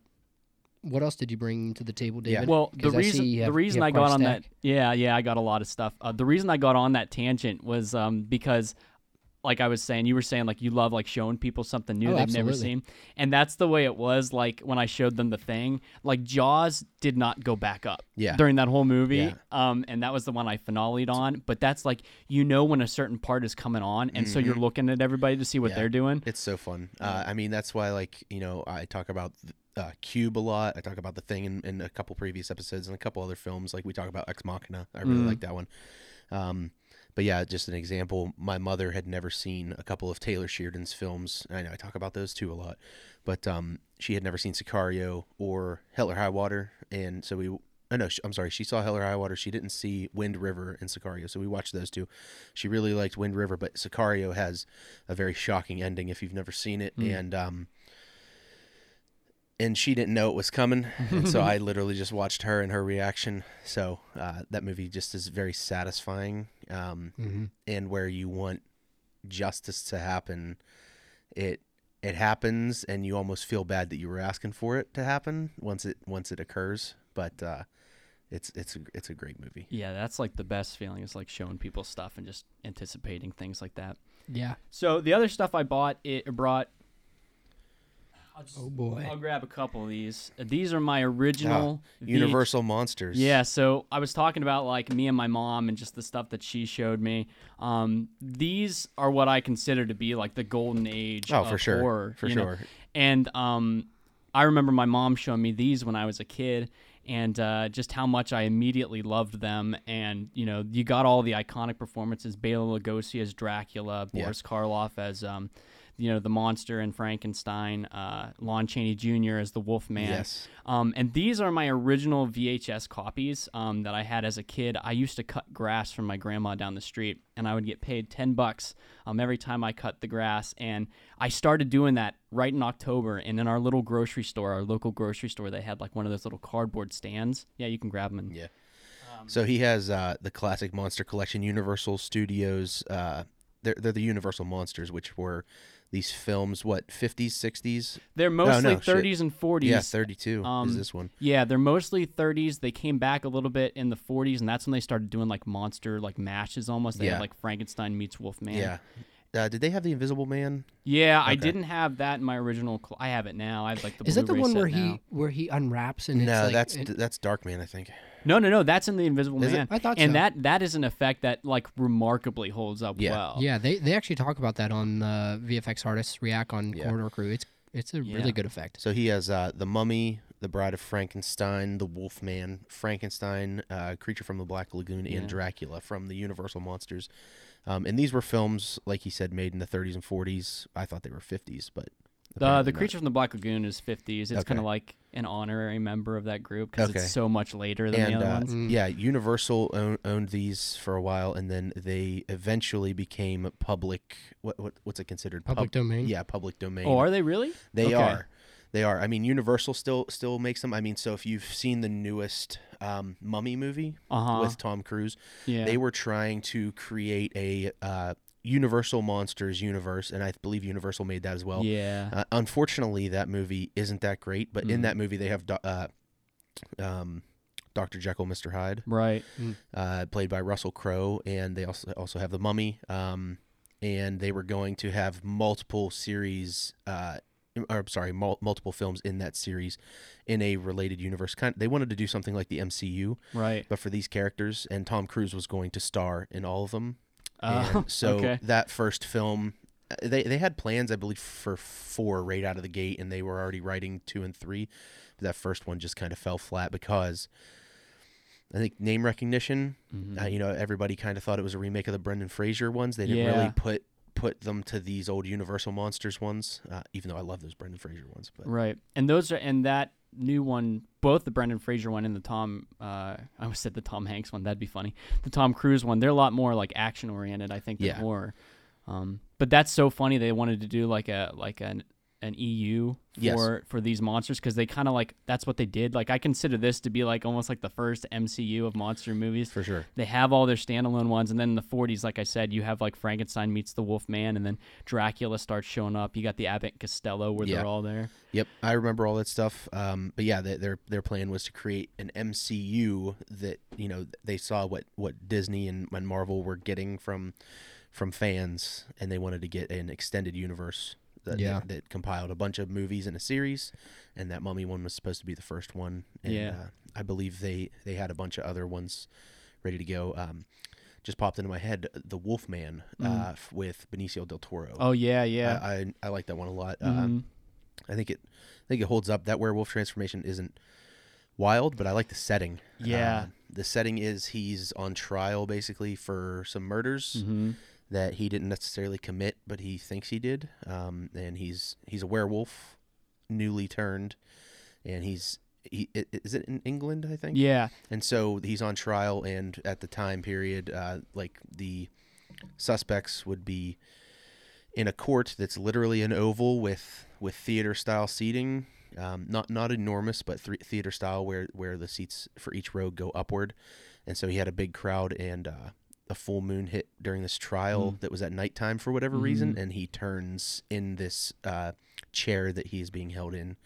what else did you bring to the table, David? Yeah. Well, the reason have, the reason I got on stack. that, yeah, yeah, I got a lot of stuff. Uh, the reason I got on that tangent was um, because, like I was saying, you were saying like you love like showing people something new oh, they've absolutely. never seen, and that's the way it was. Like when I showed them The Thing, like Jaws did not go back up yeah. during that whole movie, yeah. um, and that was the one I finale'd on. But that's like you know when a certain part is coming on, and mm-hmm. so you're looking at everybody to see what yeah. they're doing. It's so fun. Uh, I mean, that's why like you know I talk about. Th- Uh, Cube a lot. I talk about The Thing in, in a couple previous episodes and a couple other films. Like we talk about Ex Machina. I really mm. like that one. Um, but yeah, just an example. My mother had never seen a couple of Taylor Sheridan's films. I know I talk about those too a lot, but um, she had never seen Sicario or Hell or High Water. And so we, oh no, I'm sorry. She saw Hell or High Water. She didn't see Wind River and Sicario. So we watched those two. She really liked Wind River, but Sicario has a very shocking ending if you've never seen it. Mm. And, um, And she didn't know it was coming, and so I literally just watched her and her reaction. So uh, that movie just is very satisfying, um, mm-hmm. and where you want justice to happen, it it happens, and you almost feel bad that you were asking for it to happen once it once it occurs. But uh, it's it's a, it's a great movie. Yeah, that's like the best feeling is like showing people stuff and just anticipating things like that. Yeah. So the other stuff I bought it brought. I'll just, oh boy! I'll grab a couple of these. These are my original ah, Universal v- Monsters. Yeah, so I was talking about like me and my mom and just the stuff that she showed me. Um, these are what I consider to be like the golden age. Oh, of for sure, horror, for sure. Know? And um, I remember my mom showing me these when I was a kid, and uh, just how much I immediately loved them. And you know, you got all the iconic performances: Bela Lugosi as Dracula, yeah. Boris Karloff as um. you know, the monster in Frankenstein, uh, Lon Chaney Junior as the Wolfman. Yes. Um, and these are my original V H S copies um, that I had as a kid. I used to cut grass from my grandma down the street, and I would get paid ten bucks um, every time I cut the grass. And I started doing that right in October. And in our little grocery store, our local grocery store, they had like one of those little cardboard stands. Yeah, you can grab them. And, yeah. Um, so he has uh, the classic monster collection, Universal Studios. Uh, they're, they're the Universal Monsters, which were... These films, what, fifties, sixties? They're mostly oh, no, thirties shit. and forties. Yeah, thirty-two um, is this one. Yeah, they're mostly thirties. They came back a little bit in the forties, and that's when they started doing, like, monster, like, mashes almost. They yeah. had, like, Frankenstein meets Wolfman. Yeah. Uh, did they have The Invisible Man? Yeah, okay. I didn't have that in my original. Cl- I have it now. I have, like, the Is Blu-ray that the one where now. he where he unwraps and no, it's, like... No, that's, it... that's Dark Man, I think. No, no, no. That's in The Invisible is Man. It? I thought and so. And that, that is an effect that, like, remarkably holds up yeah. well. Yeah, they they actually talk about that on uh, V F X Artists React on yeah. Corridor Crew. It's it's a yeah. really good effect. So he has uh, The Mummy, The Bride of Frankenstein, The Wolfman, Frankenstein, uh, Creature from the Black Lagoon, yeah. and Dracula from the Universal Monsters. Um, and these were films, like he said, made in the thirties and forties. I thought they were fifties, but... Uh, the Creature not. from the Black Lagoon is fifties. It's okay. kind of like an honorary member of that group because okay. it's so much later than and, the other uh, ones. Mm. Yeah, Universal own, owned these for a while, and then they eventually became public. What, what what's it considered? Public Pub- domain. Yeah, public domain. Oh, are they really? They okay. are. They are. I mean, Universal still still makes them. I mean, so if you've seen the newest um, Mummy movie uh-huh. with Tom Cruise, yeah. they were trying to create a. Uh, Universal Monsters universe, and I believe Universal made that as well. Yeah. Uh, unfortunately, that movie isn't that great, but mm. in that movie they have do- uh, um, Doctor Jekyll, Mister Hyde, right? Mm. Uh, played by Russell Crowe, and they also also have the Mummy. Um, and they were going to have multiple series. Uh, or, sorry, mul- multiple films in that series in a related universe. Kind of, they wanted to do something like the M C U, right? But for these characters, and Tom Cruise was going to star in all of them. Uh, so okay. that first film, they they had plans, I believe, for four right out of the gate, and they were already writing two and three. But that first one just kind of fell flat because I think name recognition, mm-hmm. uh, you know, everybody kind of thought it was a remake of the Brendan Fraser ones. They didn't yeah. really put put them to these old Universal Monsters ones, uh, even though I love those Brendan Fraser ones. But. Right, and those are and that. New one, both the Brendan Fraser one and the Tom, uh, I almost said the Tom Hanks one. That'd be funny. The Tom Cruise one, they're a lot more like action oriented, I think, than yeah. horror. Um, but that's so funny. They wanted to do like a like an an E U for yes. for these monsters, because they kind of like, that's what they did. Like, I consider this to be like almost like the first M C U of monster movies. For sure. They have all their standalone ones, and then in the forties, like I said, you have like Frankenstein meets the Wolfman, and then Dracula starts showing up. You got the Abbott and Costello where yeah. they're all there. Yep, I remember all that stuff. Um, but yeah, they, their their plan was to create an M C U that, you know, they saw what, what Disney and, and Marvel were getting from from fans, and they wanted to get an extended universe. That, yeah. that, that compiled a bunch of movies in a series, and that Mummy one was supposed to be the first one. And, yeah, uh, I believe they, they had a bunch of other ones ready to go. Um, just popped into my head, The Wolfman mm. uh, f- with Benicio del Toro. Oh yeah, yeah. I I, I like that one a lot. Mm-hmm. Uh, I think it I think it holds up. That werewolf transformation isn't wild, but I like the setting. Yeah, uh, the setting is he's on trial basically for some murders. Mm-hmm. That he didn't necessarily commit, but he thinks he did. Um, and he's he's a werewolf, newly turned, and he's he is it in England, I think. Yeah. And so he's on trial, and at the time period, uh, like the suspects would be in a court that's literally an oval with with theater style seating, um, not not enormous, but th- theater style where where the seats for each row go upward, and so he had a big crowd and. Uh, a full moon hit during this trial mm. that was at nighttime for whatever mm. reason, and he turns in this uh, chair that he is being held in,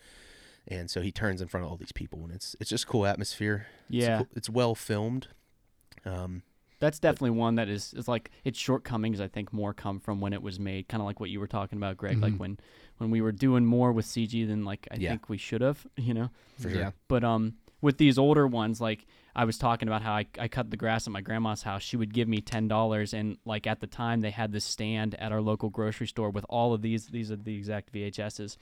and so he turns in front of all these people, and it's it's just cool atmosphere. Yeah, it's, cool. It's well filmed. Um, That's definitely but, one that is it's like its shortcomings. I think more come from when it was made, kind of like what you were talking about, Greg. Mm-hmm. Like when when we were doing more with C G than like I yeah. think we should have, you know. For sure. Yeah. But um, with these older ones, like. I was talking about how I, I cut the grass at my grandma's house. She would give me ten dollars, and like at the time they had this stand at our local grocery store with all of these. These are the exact V H S's.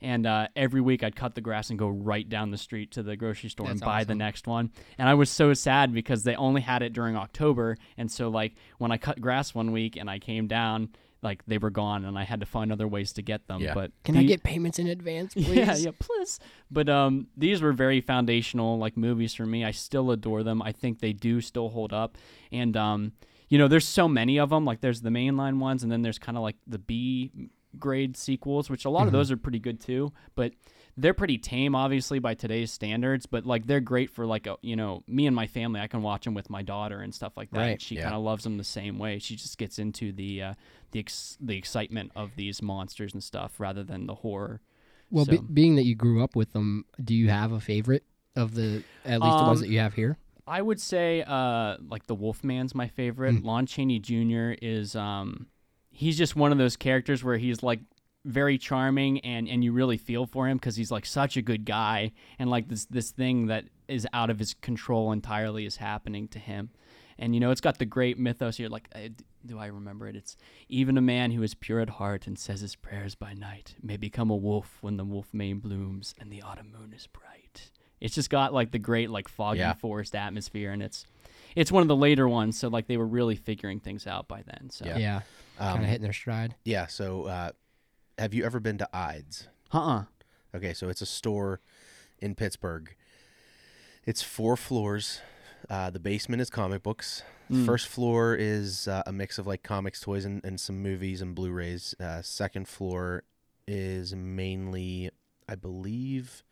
And uh, every week I'd cut the grass and go right down the street to the grocery store That's and buy awesome. The next one. And I was so sad because they only had it during October. And so like when I cut grass one week and I came down, like they were gone, and I had to find other ways to get them. Yeah. But can the, I get payments in advance, please? Yeah, yeah, please. But um, these were very foundational, like movies for me. I still adore them. I think they do still hold up. And um, you know, there's so many of them. Like there's the mainline ones, and then there's kind of like the B grade sequels, which a lot mm-hmm. of those are pretty good too. But they're pretty tame, obviously, by today's standards, but like they're great for like a, you know, me and my family. I can watch them with my daughter and stuff like that. Right, and she yeah. kind of loves them the same way. She just gets into the uh, the ex- the excitement of these monsters and stuff rather than the horror. Well, so. be- being that you grew up with them, do you have a favorite of the at least um, the ones that you have here? I would say uh, like the Wolfman's my favorite. Mm. Lon Chaney Junior is um, he's just one of those characters where he's like. Very charming, and, and you really feel for him because he's like such a good guy, and like this this thing that is out of his control entirely is happening to him. And you know, it's got the great mythos here. Like, I, do I remember it? It's even a man who is pure at heart and says his prayers by night may become a wolf when the wolf mane blooms and the autumn moon is bright. It's just got like the great like foggy yeah. forest atmosphere, and it's it's one of the later ones. So like they were really figuring things out by then. So yeah, yeah. Um, kind of hitting their stride. Yeah. So. uh Have you ever been to Ides? Uh-uh. Okay, so it's a store in Pittsburgh. It's four floors. Uh, the basement is comic books. Mm. First floor is uh, a mix of like comics, toys, and, and some movies and Blu-rays. Uh, second floor is mainly, I believe,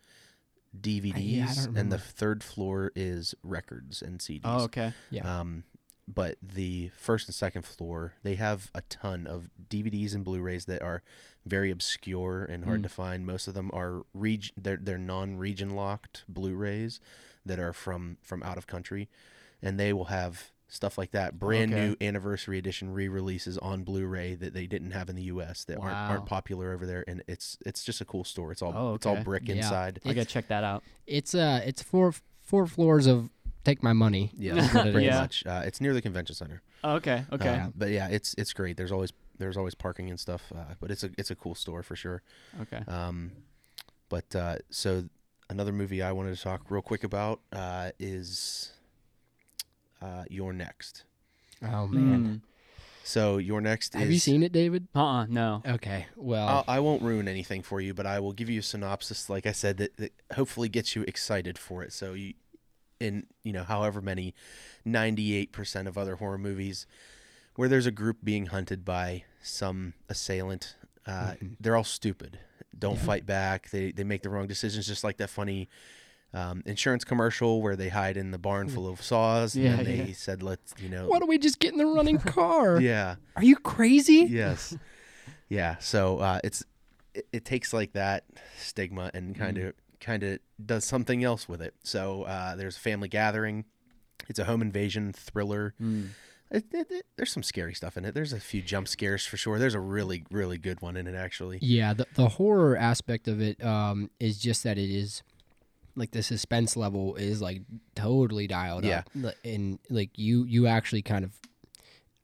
D V Ds. I, yeah, I don't remember. And the third floor is records and C Ds. Oh, okay. Yeah. Um, but the first and second floor, they have a ton of D V Ds and Blu-rays that are very obscure and hard mm. to find. Most of them are reg- they're, they're non-region locked Blu-rays that are from, from out of country. And they will have stuff like that, brand okay. new anniversary edition re-releases on Blu-ray that they didn't have in the U S that wow. aren't, aren't popular over there. And it's it's just a cool store. It's all oh, okay. it's all brick yeah. inside. I gotta check that out. It's uh it's four four floors of... Take my money. Yeah, pretty yeah. much. Uh, it's near the convention center. Oh, okay, okay. Uh, but yeah, it's it's great. There's always there's always parking and stuff. Uh, but it's a it's a cool store for sure. Okay. Um, but uh, so another movie I wanted to talk real quick about uh, is uh, Your Next. Oh man. Mm. So Your Next. Is... Have you seen it, David? Uh uh-uh, uh no. Okay. Well, I'll, I won't ruin anything for you, but I will give you a synopsis. Like I said, that, that hopefully gets you excited for it. So you. In, you know, however many ninety-eight percent of other horror movies where there's a group being hunted by some assailant. Uh, mm-hmm. They're all stupid. don't fight back. They they make the wrong decisions, just like that funny um, insurance commercial where they hide in the barn full of saws, yeah, and then yeah. they said, let's, you know. Why don't we just get in the running car? Yeah. Are you crazy? Yes. Yeah. So uh, it's it, it takes like that stigma and kind of kind of does something else with it. So uh, there's a family gathering. It's a home invasion thriller. Mm. It, it, it, there's some scary stuff in it. There's a few jump scares for sure. There's a really, really good one in it, actually. Yeah, the, the horror aspect of it um, is just that it is, like, the suspense level is, like, totally dialed yeah. up. And, like, you, you actually kind of,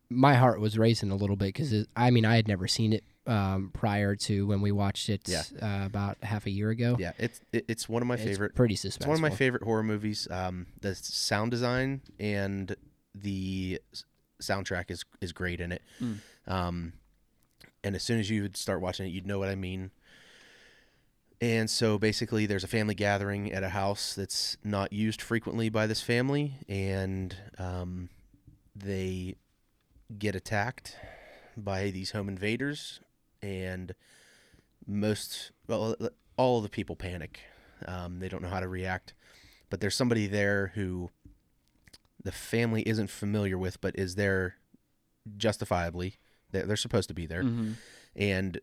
my heart was racing a little bit because, I mean, I had never seen it um, prior to when we watched it yeah. uh, about half a year ago. Yeah, it's it, it's one of my it's favorite. pretty suspenseful. It's one of my favorite horror movies. Um, the sound design and the soundtrack is is great in it. Mm. Um, and as soon as you would start watching it, you'd know what I mean. And so basically there's a family gathering at a house that's not used frequently by this family, and um, they get attacked by these home invaders, and most, well, all the people panic. Um, they don't know how to react, but there's somebody there who the family isn't familiar with, but is there justifiably. They're, they're supposed to be there. Mm-hmm. And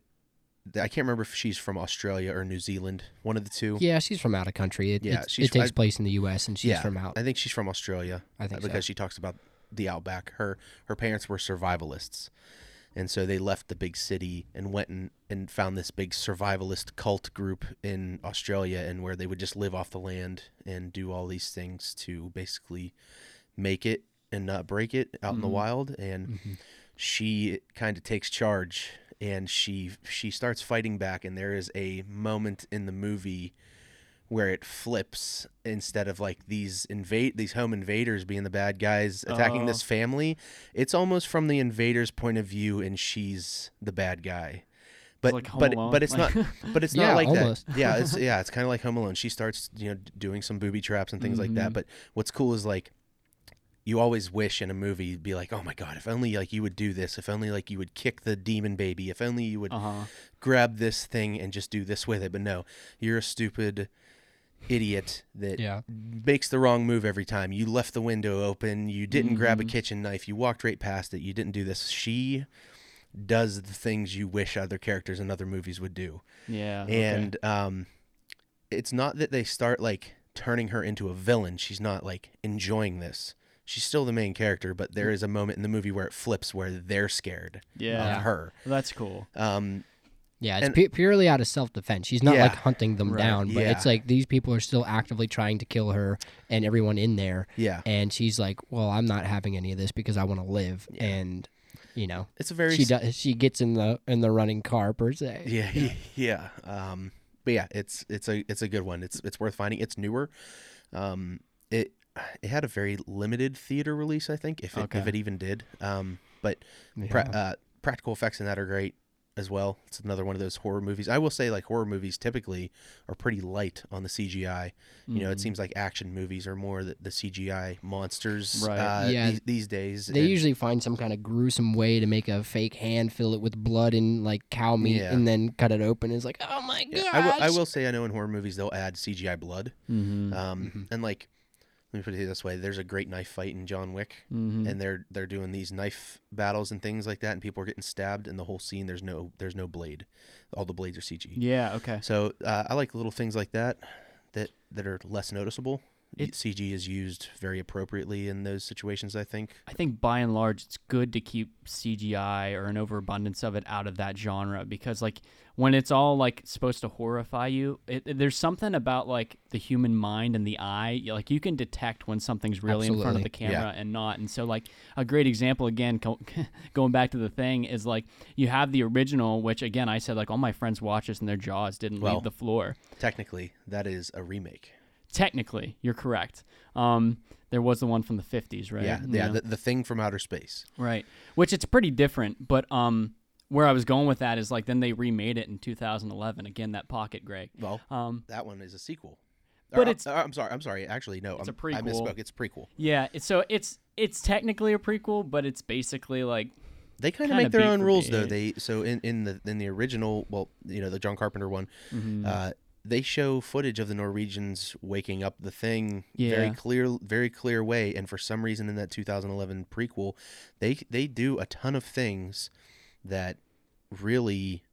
I can't remember if she's from Australia or New Zealand, one of the two. Yeah, she's from out of country. It, yeah, she's, it takes I, place in the U S, and she's yeah, from out. I think she's from Australia. I think Because so. she talks about the outback. Her her parents were survivalists, and so they left the big city and went and, and found this big survivalist cult group in Australia, and where they would just live off the land and do all these things to basically make it and not break it out mm-hmm. in the wild. And mm-hmm. she kind of takes charge, and she she starts fighting back, and there is a moment in the movie where it flips. Instead of like these invade these home invaders being the bad guys attacking uh. this family, it's almost from the invaders' point of view, and she's the bad guy. But like but but it's not but it's yeah, not like almost. that. Yeah, it's yeah, it's kind of like Home Alone. She starts, you know, doing some booby traps and things mm-hmm. like that. But what's cool is, like, you always wish in a movie you'd be like, oh my God, if only like you would do this, if only like you would kick the demon baby, if only you would uh-huh. grab this thing and just do this with it. But no, you're a stupid idiot that yeah. makes the wrong move every time. You left the window open. You didn't mm-hmm. grab a kitchen knife. You walked right past it. You didn't do this. She does the things you wish other characters in other movies would do. Yeah. And okay. um, it's not that they start like turning her into a villain. She's not like enjoying this. She's still the main character, but there is a moment in the movie where it flips, where they're scared yeah. of her. That's cool. Um, yeah, it's and, pu- purely out of self-defense. She's not, yeah, like, hunting them right. down, but yeah. it's like these people are still actively trying to kill her and everyone in there. Yeah. And she's like, well, I'm not having any of this because I want to live. Yeah. And, you know, it's a very she, do- she gets in the in the running car, per se. Yeah, yeah. yeah. Um, but, yeah, it's it's a it's a good one. It's it's worth finding. It's newer. Um, it. It had a very limited theater release, I think, if it, okay. if it even did. Um, but yeah. pra- uh, practical effects in that are great as well. It's another one of those horror movies. I will say, like, horror movies typically are pretty light on the C G I. Mm-hmm. You know, it seems like action movies are more the, the C G I monsters right. uh, yeah. these, these days. They and, usually find some kind of gruesome way to make a fake hand, fill it with blood and, like, cow meat, yeah. and then cut it open. It's like, oh, my yeah. gosh. I will, I will say, I know in horror movies they'll add C G I blood. Mm-hmm. Um, mm-hmm. And, like... Let me put it this way. There's a great knife fight in John Wick, mm-hmm. and they're they're doing these knife battles and things like that, and people are getting stabbed, and the whole scene, there's no there's no blade. All the blades are C G. Yeah, okay. So uh, I like little things like that that, that are less noticeable. It, C G is used very appropriately in those situations, I think. I think by and large, it's good to keep C G I or an overabundance of it out of that genre, because, like, when it's all, like, supposed to horrify you, it, it, there's something about, like, the human mind and the eye. Like, you can detect when something's really Absolutely. in front of the camera yeah. and not. And so, like, a great example, again, co- going back to the thing, is, like, you have the original, which, again, I said, like, all my friends watched this and their jaws didn't well, leave the floor. Technically, that is a remake. Technically, you're correct. Um, there was the one from the fifties, right? Yeah, yeah, you know? the, the thing from outer space. Right, which it's pretty different, but um, where I was going with that is, like, then they remade it in two thousand eleven. Again, that Pocket Greg. Well, um, that one is a sequel. But or, it's... Or, I'm sorry, I'm sorry. Actually, no, it's I'm, a prequel. I misspoke. It's a prequel. Yeah, it's, so it's, it's technically a prequel, but it's basically, like, They kind of make their own rules, though. They so in, in the in the original, well, you know, the John Carpenter one, mm-hmm. uh, they show footage of the Norwegians waking up the thing yeah. very clear, very clear way. And for some reason, in that two thousand eleven prequel, they they do a ton of things that really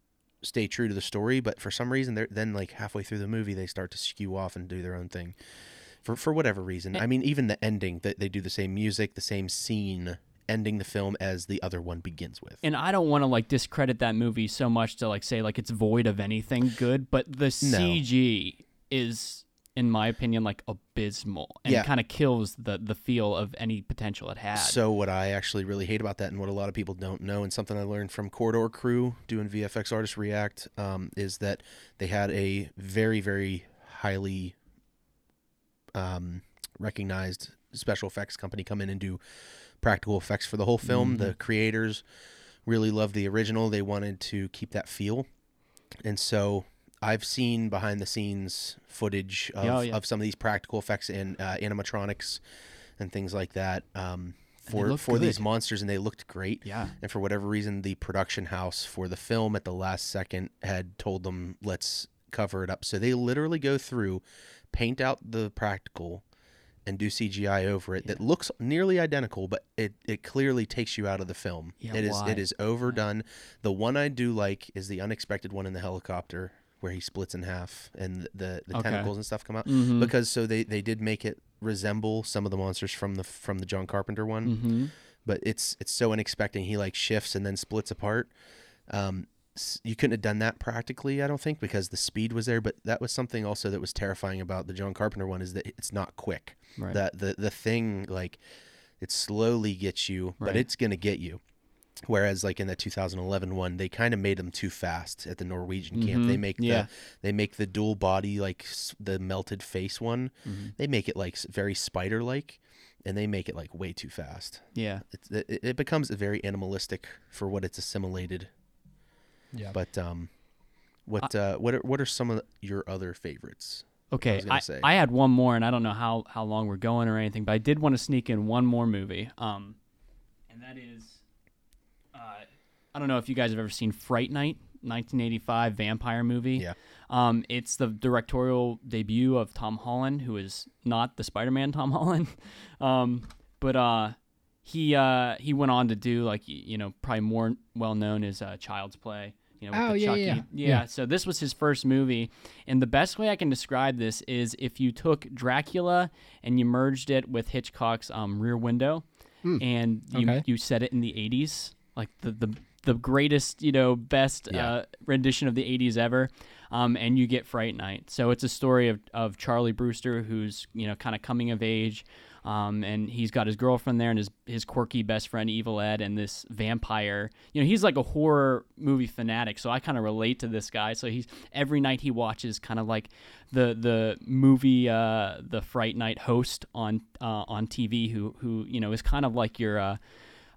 stay true to the story, but for some reason, they're then like halfway through the movie, they start to skew off and do their own thing, for for whatever reason. I mean, even the ending, that they do the same music, the same scene, ending the film as the other one begins with. And I don't want to like discredit that movie so much to like say like it's void of anything good, but the C G no. is, in my opinion, like abysmal, and yeah. kind of kills the the feel of any potential it had. So what I actually really hate about that, and what a lot of people don't know, and something I learned from Corridor Crew doing V F X Artist React, um, is that they had a very, very highly um, recognized special effects company come in and do practical effects for the whole film. Mm-hmm. The creators really loved the original. They wanted to keep that feel. And so I've seen behind-the-scenes footage of, oh, yeah. of some of these practical effects and uh, animatronics and things like that um, for for good. these monsters, and they looked great. Yeah. And for whatever reason, the production house for the film at the last second had told them, let's cover it up. So they literally go through, paint out the practical, and do C G I over it yeah. that looks nearly identical, but it, it clearly takes you out of the film. Yeah, it why? is It is overdone. Yeah. The one I do like is the unexpected one in the helicopter, where he splits in half and the, the okay. tentacles and stuff come out mm-hmm. because so they, they did make it resemble some of the monsters from the from the John Carpenter one, mm-hmm. but it's it's so unexpected. He like shifts and then splits apart. Um, you couldn't have done that practically, I don't think, because the speed was there. But that was something also that was terrifying about the John Carpenter one, is that it's not quick. Right. That the the thing like it slowly gets you, right. but it's gonna get you. Whereas, like in the two thousand eleven one, they kind of made them too fast at the Norwegian camp. Mm-hmm. They make yeah. the they make the dual body, like the melted face one. Mm-hmm. They make it like very spider like, and they make it like way too fast. Yeah, it, it, it becomes very animalistic for what it's assimilated. Yeah, but um, what I, uh, what are, what are some of your other favorites? Okay, I, I, I had one more, and I don't know how how long we're going or anything, but I did want to sneak in one more movie. Um, and that is. Uh, I don't know if you guys have ever seen Fright Night, nineteen eighty-five vampire movie. Yeah. Um, it's the directorial debut of Tom Holland, who is not the Spider-Man Tom Holland. Um, but uh, he uh, he went on to do, like, you know, probably more well-known as uh, Child's Play. You know, with oh, the yeah, Chucky. Yeah. yeah, yeah. So this was his first movie. And the best way I can describe this is if you took Dracula and you merged it with Hitchcock's um, Rear Window, mm. and you, okay. you set it in the eighties. Like the, the the greatest, you know, best yeah. uh, rendition of the eighties ever, um, and you get Fright Night. So it's a story of, of Charlie Brewster, who's, you know, kind of coming of age, um, and he's got his girlfriend there and his his quirky best friend Evil Ed and this vampire. You know, he's like a horror movie fanatic, so I kind of relate to this guy. So he's every night he watches kind of like the the movie uh, the Fright Night host on uh, on T V, who who you know is kind of like your. Uh,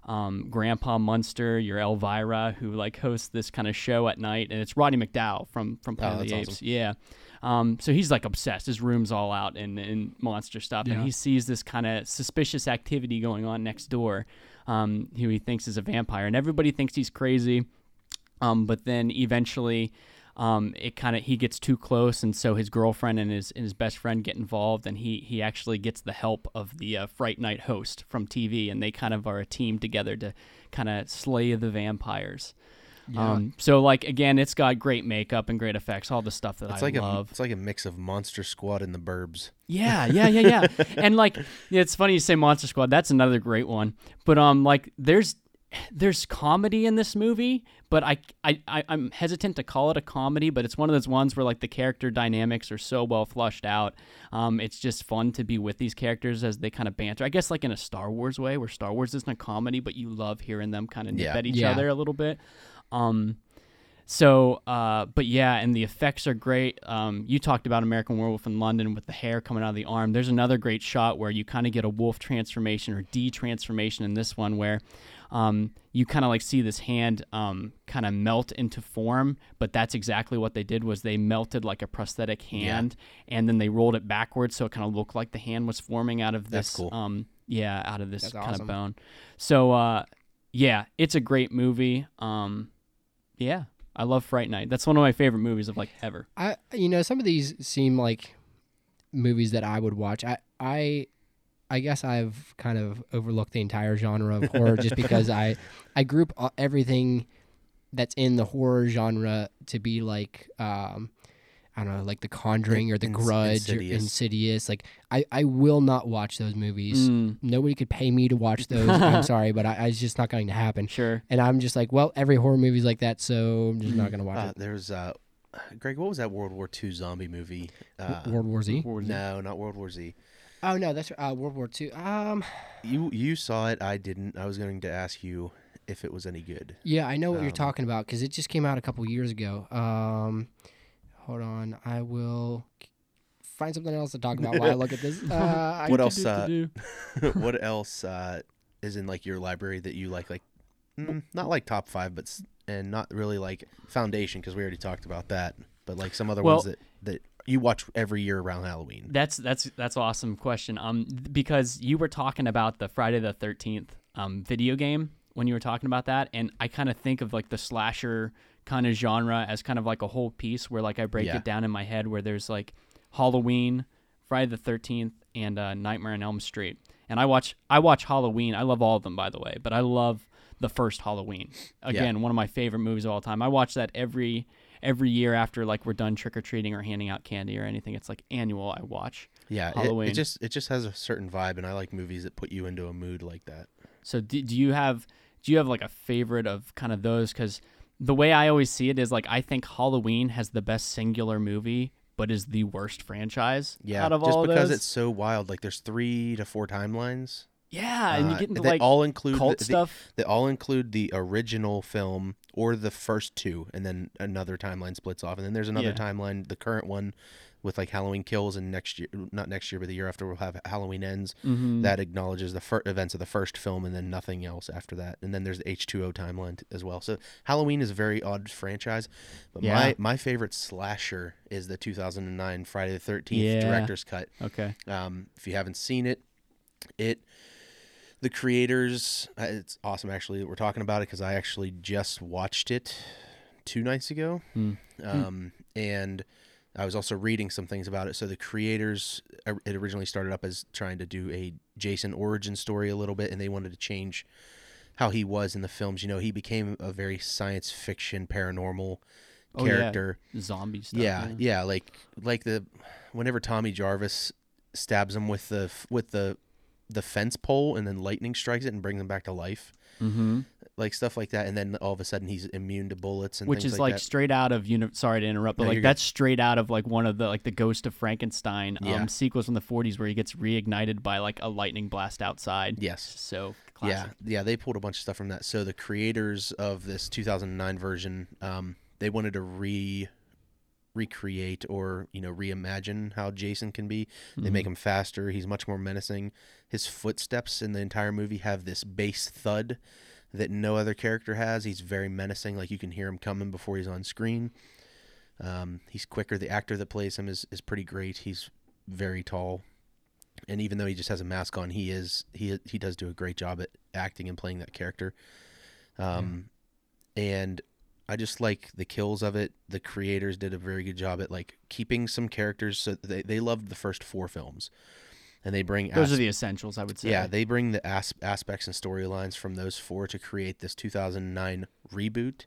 Um, Grandpa Munster, your Elvira, who like hosts this kind of show at night, and it's Roddy McDowall from from Planet oh, of the Apes. Awesome. Yeah, um, so he's like obsessed. His room's all out in, in monster stuff, yeah. and he sees this kind of suspicious activity going on next door, um, who he thinks is a vampire, and everybody thinks he's crazy, um, but then eventually. Um, it kind of he gets too close, and so his girlfriend and his and his best friend get involved, and he he actually gets the help of the uh, Fright Night host from T V, and they kind of are a team together to kind of slay the vampires. Yeah. Um, so like again, it's got great makeup and great effects, all the stuff that it's I like love. A, it's like a mix of Monster Squad and The Burbs. Yeah, yeah, yeah, yeah. And like it's funny you say Monster Squad. That's another great one. But um, like there's. There's comedy in this movie, but I, I, I, I'm hesitant to call it a comedy, but it's one of those ones where like the character dynamics are so well flushed out. Um, it's just fun to be with these characters as they kind of banter. I guess like in a Star Wars way, where Star Wars isn't a comedy, but you love hearing them kind of nip yeah. at each yeah. other a little bit. Um, so, uh, but yeah, and the effects are great. Um, you talked about American Werewolf in London with the hair coming out of the arm. There's another great shot where you kind of get a wolf transformation or de-transformation in this one where... Um, you kind of like see this hand um, kind of melt into form, but that's exactly what they did was they melted like a prosthetic hand yeah. and then they rolled it backwards. So it kind of looked like the hand was forming out of this, that's cool. um, yeah, out of this that's kind awesome. Of bone. So, uh, yeah, it's a great movie. Um, yeah, I love Fright Night. That's one of my favorite movies of like ever. I, you know, some of these seem like movies that I would watch. I, I, I guess I've kind of overlooked the entire genre of horror just because I, I group everything that's in the horror genre to be like, um, I don't know, like The Conjuring or The Grudge or Insidious. Like, I, I will not watch those movies. Mm. Nobody could pay me to watch those. I'm sorry, but I, it's just not going to happen. Sure. And I'm just like, well, every horror movie's like that, so I'm just not going to watch uh, it. There's, uh, Greg, what was that World War Two zombie movie? Uh, World War Z? No, not World War Z. Oh, no, that's uh, World War Two. Um, you you saw it. I didn't. I was going to ask you if it was any good. Yeah, I know what um, you're talking about because it just came out a couple years ago. Um... Hold on, I will find something else to talk about while I look at this. Uh, what, I else, do, do, do, do. Uh, what else? What uh, else is in like your library that you like? Like, mm, not like top five, but and not really like Foundation because we already talked about that. But like some other well, ones that, that you watch every year around Halloween. That's that's that's an awesome question. Um, because you were talking about the Friday the thirteenth um video game when you were talking about that, and I kind of think of like the slasher kind of genre as kind of like a whole piece where like I break yeah. it down in my head where there's like Halloween, Friday the thirteenth, and uh, Nightmare on Elm Street. And I watch I watch Halloween. I love all of them, by the way, but I love the first Halloween. Again, yeah. one of my favorite movies of all time. I watch that every every year after like we're done trick-or-treating or handing out candy or anything. It's like annual I watch. Yeah, Halloween. It, it just it just has a certain vibe, and I like movies that put you into a mood like that. So do, do you have do you have like a favorite of kind of those? Because the way I always see it is like I think Halloween has the best singular movie, but is the worst franchise yeah, out of all those. Just because it's so wild, like there's three to four timelines. Yeah, and uh, you get into like all include cult the, stuff. They all include the original film or the first two, and then another timeline splits off, and then there's another yeah. timeline, the current one, with like Halloween Kills, and next year, not next year, but the year after, we'll have Halloween Ends. Mm-hmm. That acknowledges the fir- events of the first film and then nothing else after that. And then there's the H two O timeline as well. So Halloween is a very odd franchise. But yeah. my, my favorite slasher is the two thousand nine Friday the thirteenth yeah. director's cut. Okay. Um, if you haven't seen it, it... The creators, uh, it's awesome actually that we're talking about it because I actually just watched it two nights ago. Mm. Um, mm. And... I was also reading some things about it. So the creators, it originally started up as trying to do a Jason origin story a little bit, and they wanted to change how he was in the films. You know, he became a very science fiction, paranormal oh, character. Yeah. Zombie stuff. Yeah, yeah, yeah. Like, like the whenever Tommy Jarvis stabs him with the with the the fence pole, and then lightning strikes it and brings him back to life. Mm-hmm. Like stuff like that, and then all of a sudden he's immune to bullets and which things is like, like that. Straight out of uni- sorry to interrupt, but no, like that's good. Straight out of like one of the like the Ghost of Frankenstein um, yeah. sequels from the forties where he gets reignited by like a lightning blast outside. Yes, so classic. yeah, yeah, they pulled a bunch of stuff from that. So the creators of this two thousand nine version, um, they wanted to re recreate or you know reimagine how Jason can be. They mm-hmm. make him faster. He's much more menacing. His footsteps in the entire movie have this bass thud that no other character has. He's very menacing. Like you can hear him coming before he's on screen. Um, he's quicker. The actor that plays him is, is pretty great. He's very tall. And even though he just has a mask on, he is, he, he does do a great job at acting and playing that character. Um, yeah. and I just like the kills of it. The creators did a very good job at like keeping some characters. So they, they loved the first four films. And they bring those asp- are the essentials, I would say. Yeah, they bring the asp- aspects and storylines from those four to create this two thousand nine reboot.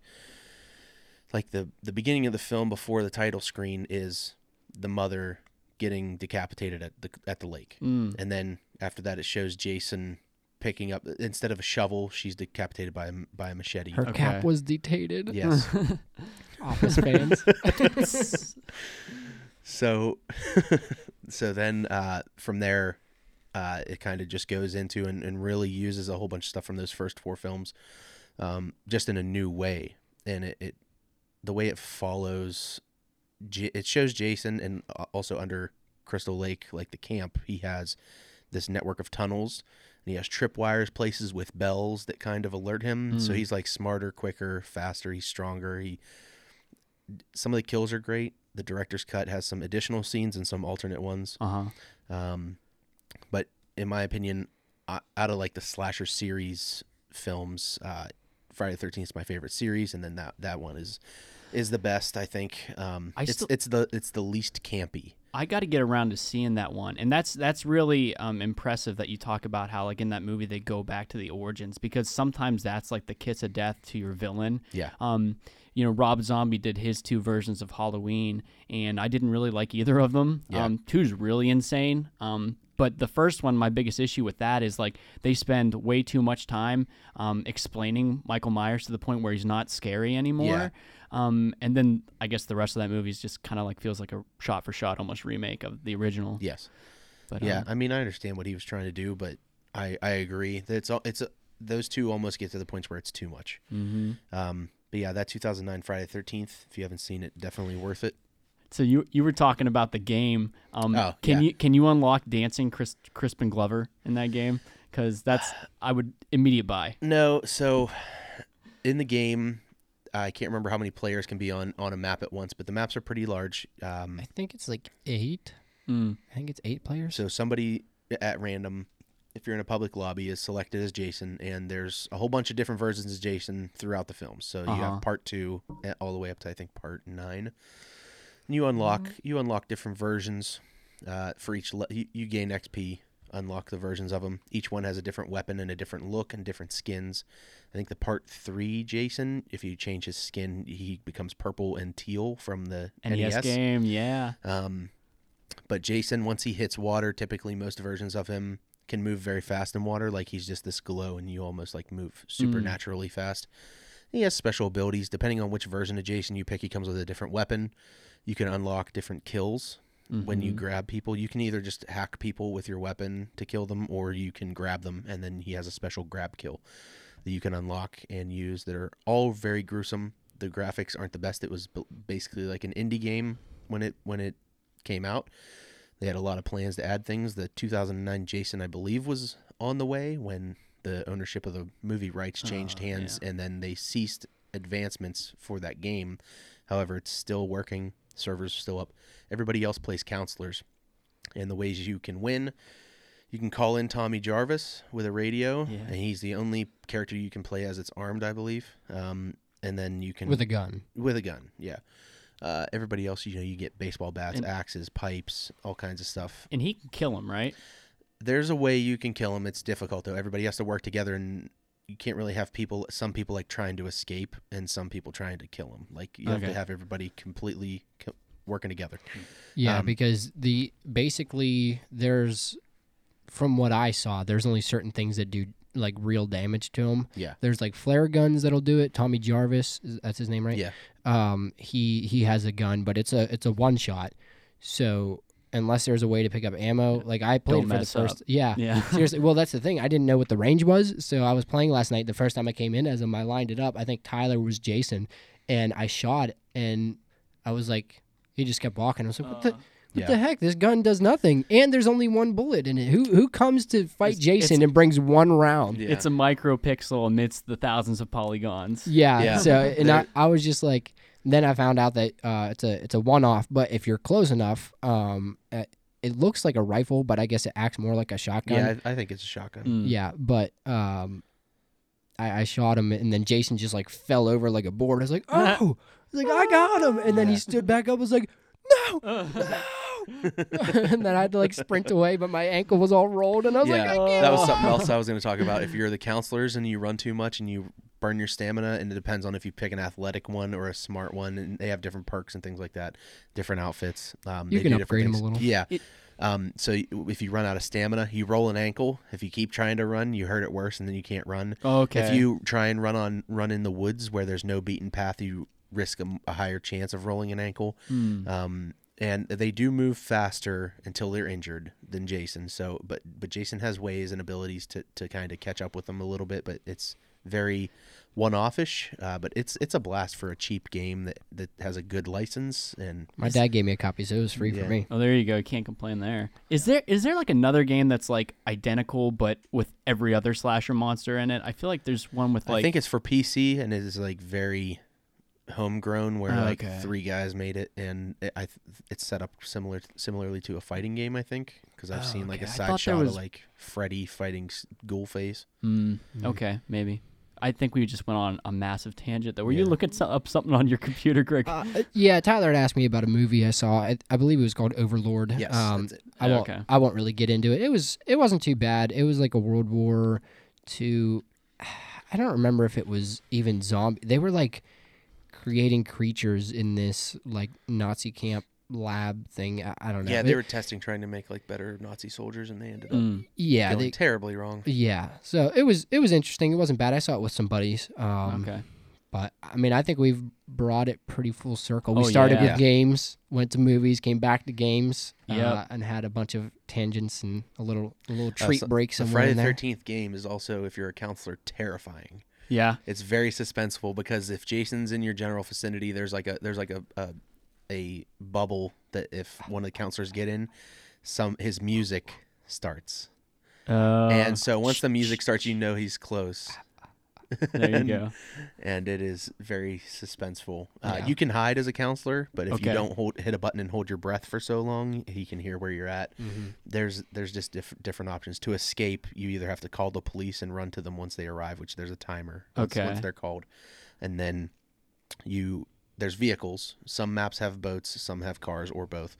Like the the beginning of the film before the title screen is the mother getting decapitated at the at the lake, mm. and then after that it shows Jason picking up instead of a shovel, she's decapitated by a, by a machete. Her okay. cap was detated. Yes, Office fans. So, so then uh, from there, uh, it kind of just goes into and, and really uses a whole bunch of stuff from those first four films, um, just in a new way. And it, it the way it follows, J- it shows Jason, and also under Crystal Lake, like the camp, he has this network of tunnels, and he has tripwires, places with bells that kind of alert him. Mm. So he's like smarter, quicker, faster. He's stronger. He some of the kills are great. The director's cut has some additional scenes and some alternate ones. Uh-huh. Um, but in my opinion, out of like the slasher series films. Uh, Friday the thirteenth is my favorite series, and then that that one is is the best, I think. Um, I it's still, it's the it's the least campy. I got to get around to seeing that one, and that's that's really um, impressive that you talk about how, like, in that movie they go back to the origins, because sometimes that's like the kiss of death to your villain. Yeah. Um, you know, Rob Zombie did his two versions of Halloween, and I didn't really like either of them. Yeah. Um, two's really insane. Um, but the first one, my biggest issue with that is, like, they spend way too much time um, explaining Michael Myers to the point where he's not scary anymore. Yeah. Um, and then I guess the rest of that movie is just kind of like feels like a shot for shot almost remake of the original. Yes. But, yeah. Um, I mean, I understand what he was trying to do, but I, I agree that it's all, it's a, those two almost get to the points where it's too much. Mm-hmm. Um, but yeah, that two thousand nine Friday the thirteenth, if you haven't seen it, definitely worth it. So you you were talking about the game. Um, oh, can yeah. you can you unlock dancing Chris, Crispin Glover in that game? Because that's I would immediate buy. No, so in the game, I can't remember how many players can be on, on a map at once, but the maps are pretty large. Um, I think it's like eight. Mm. I think it's eight players. So somebody at random, if you're in a public lobby, is selected as Jason, and there's a whole bunch of different versions of Jason throughout the film. So uh-huh. you have part two all the way up to, I think, part nine. You unlock mm-hmm. you unlock different versions uh, for each. Le- you, you gain X P, unlock the versions of them. Each one has a different weapon and a different look and different skins. I think the part three Jason, if you change his skin, he becomes purple and teal from the N E S game. Yeah. Um, but Jason, once he hits water, typically most versions of him can move very fast in water. Like, he's just this glow, and you almost like move supernaturally mm. fast. He has special abilities. Depending on which version of Jason you pick, he comes with a different weapon. You can unlock different kills mm-hmm. when you grab people. You can either just hack people with your weapon to kill them, or you can grab them, and then he has a special grab kill that you can unlock and use that are all very gruesome. The graphics aren't the best. It was basically like an indie game when it when it came out. They had a lot of plans to add things. The two thousand nine Jason, I believe, was on the way when the ownership of the movie rights changed oh, hands, yeah. and then they ceased advancements for that game. However, it's still working. Servers are still up. Everybody else plays counselors, and the ways you can win, you can call in Tommy Jarvis with a radio, yeah. and he's the only character you can play as that's armed, I believe. Um, and then you can with a gun, with a gun, yeah. Uh, everybody else, you know, you get baseball bats, and axes, pipes, all kinds of stuff. And he can kill him, right? There's a way you can kill him. It's difficult though. Everybody has to work together, and you can't really have people. Some people like trying to escape, and some people trying to kill him. Like you okay. have to have everybody completely co- working together. Yeah, um, because the basically there's, from what I saw, there's only certain things that do like real damage to him. Yeah, there's like flare guns that'll do it. Tommy Jarvis, that's his name, right? Yeah. Um, he he has a gun, but it's a it's a one shot. So. Unless there's a way to pick up ammo. Like, I played Don't for the first... Up. Yeah. yeah. Seriously. Well, that's the thing. I didn't know what the range was, so I was playing last night. The first time I came in as him, I lined it up. I think Tyler was Jason, and I shot, and I was like... He just kept walking. I was like, what uh, the what yeah. the heck? This gun does nothing, and there's only one bullet in it. Who who comes to fight it's, Jason it's, and brings one round? Yeah. It's a micropixel amidst the thousands of polygons. Yeah. yeah. So and I, I was just like... Then I found out that uh, it's a it's a one-off, but if you're close enough... um. Uh, it looks like a rifle, but I guess it acts more like a shotgun. Yeah, I, I think it's a shotgun. Mm. Yeah, but um, I, I shot him, and then Jason just like fell over like a board. I was like, oh, I was like I got him, and then he stood back up. I was like, no, no. And then I had to like sprint away, but my ankle was all rolled, and I was yeah, like, I can't. That was something else I was going to talk about. If you're the counselors and you run too much and you burn your stamina, and it depends on if you pick an athletic one or a smart one, and they have different perks and things like that, different outfits. Um, you they can do upgrade them a little. Yeah. It- Um, so if you run out of stamina, you roll an ankle. If you keep trying to run, you hurt it worse, and then you can't run. Okay. If you try and run on run in the woods where there's no beaten path, you risk a, a higher chance of rolling an ankle. Mm. Um, and they do move faster until they're injured than Jason. So, but but Jason has ways and abilities to to kind of catch up with them a little bit. But it's very one-offish, uh, but it's it's a blast for a cheap game that, that has a good license. And my dad gave me a copy, so it was free yeah. for me. Oh, there you go. Can't complain there. Is yeah. there is there like another game that's like identical but with every other slasher monster in it? I feel like there's one with like... I think it's for P C, and it is like very... homegrown where oh, like okay. three guys made it, and it, I it's set up similar similarly to a fighting game, I think, because I've oh, seen like okay. a side shot was... of like Freddy fighting Ghoulface. Mm, mm. Okay, maybe. I think we just went on a massive tangent. Though, were yeah. you looking up something on your computer, Greg? Uh, yeah, Tyler had asked me about a movie I saw. I, I believe it was called Overlord. Yes, um, that's it. I won't. Okay. I won't really get into it. It was. It wasn't too bad. It was like a World War Two. I don't remember if it was even zombie. They were like creating creatures in this like Nazi camp lab thing. I, I don't know. Yeah, they it, were testing, trying to make like better Nazi soldiers, and they ended mm, up yeah going they, terribly wrong. Yeah, so it was it was interesting. It wasn't bad. I saw it with some buddies. Um, okay, but I mean, I think we've brought it pretty full circle. We oh, started yeah. with games, went to movies, came back to games, yeah, uh, and had a bunch of tangents and a little a little treat uh, so, break somewhere. The Friday the thirteenth game is also, if you're a counselor, terrifying. Yeah, it's very suspenseful because if Jason's in your general vicinity, there's like a there's like a. a a bubble that if one of the counselors get in, some his music starts. Uh, and so once the music starts, you know he's close. There you and, go. And it is very suspenseful. Uh, yeah. You can hide as a counselor, but if okay. you don't hold hit a button and hold your breath for so long, he can hear where you're at. Mm-hmm. There's there's just diff- different options. To escape, you either have to call the police and run to them once they arrive, which there's a timer once, okay. once they're called. And then you... There's vehicles. Some maps have boats, some have cars, or both.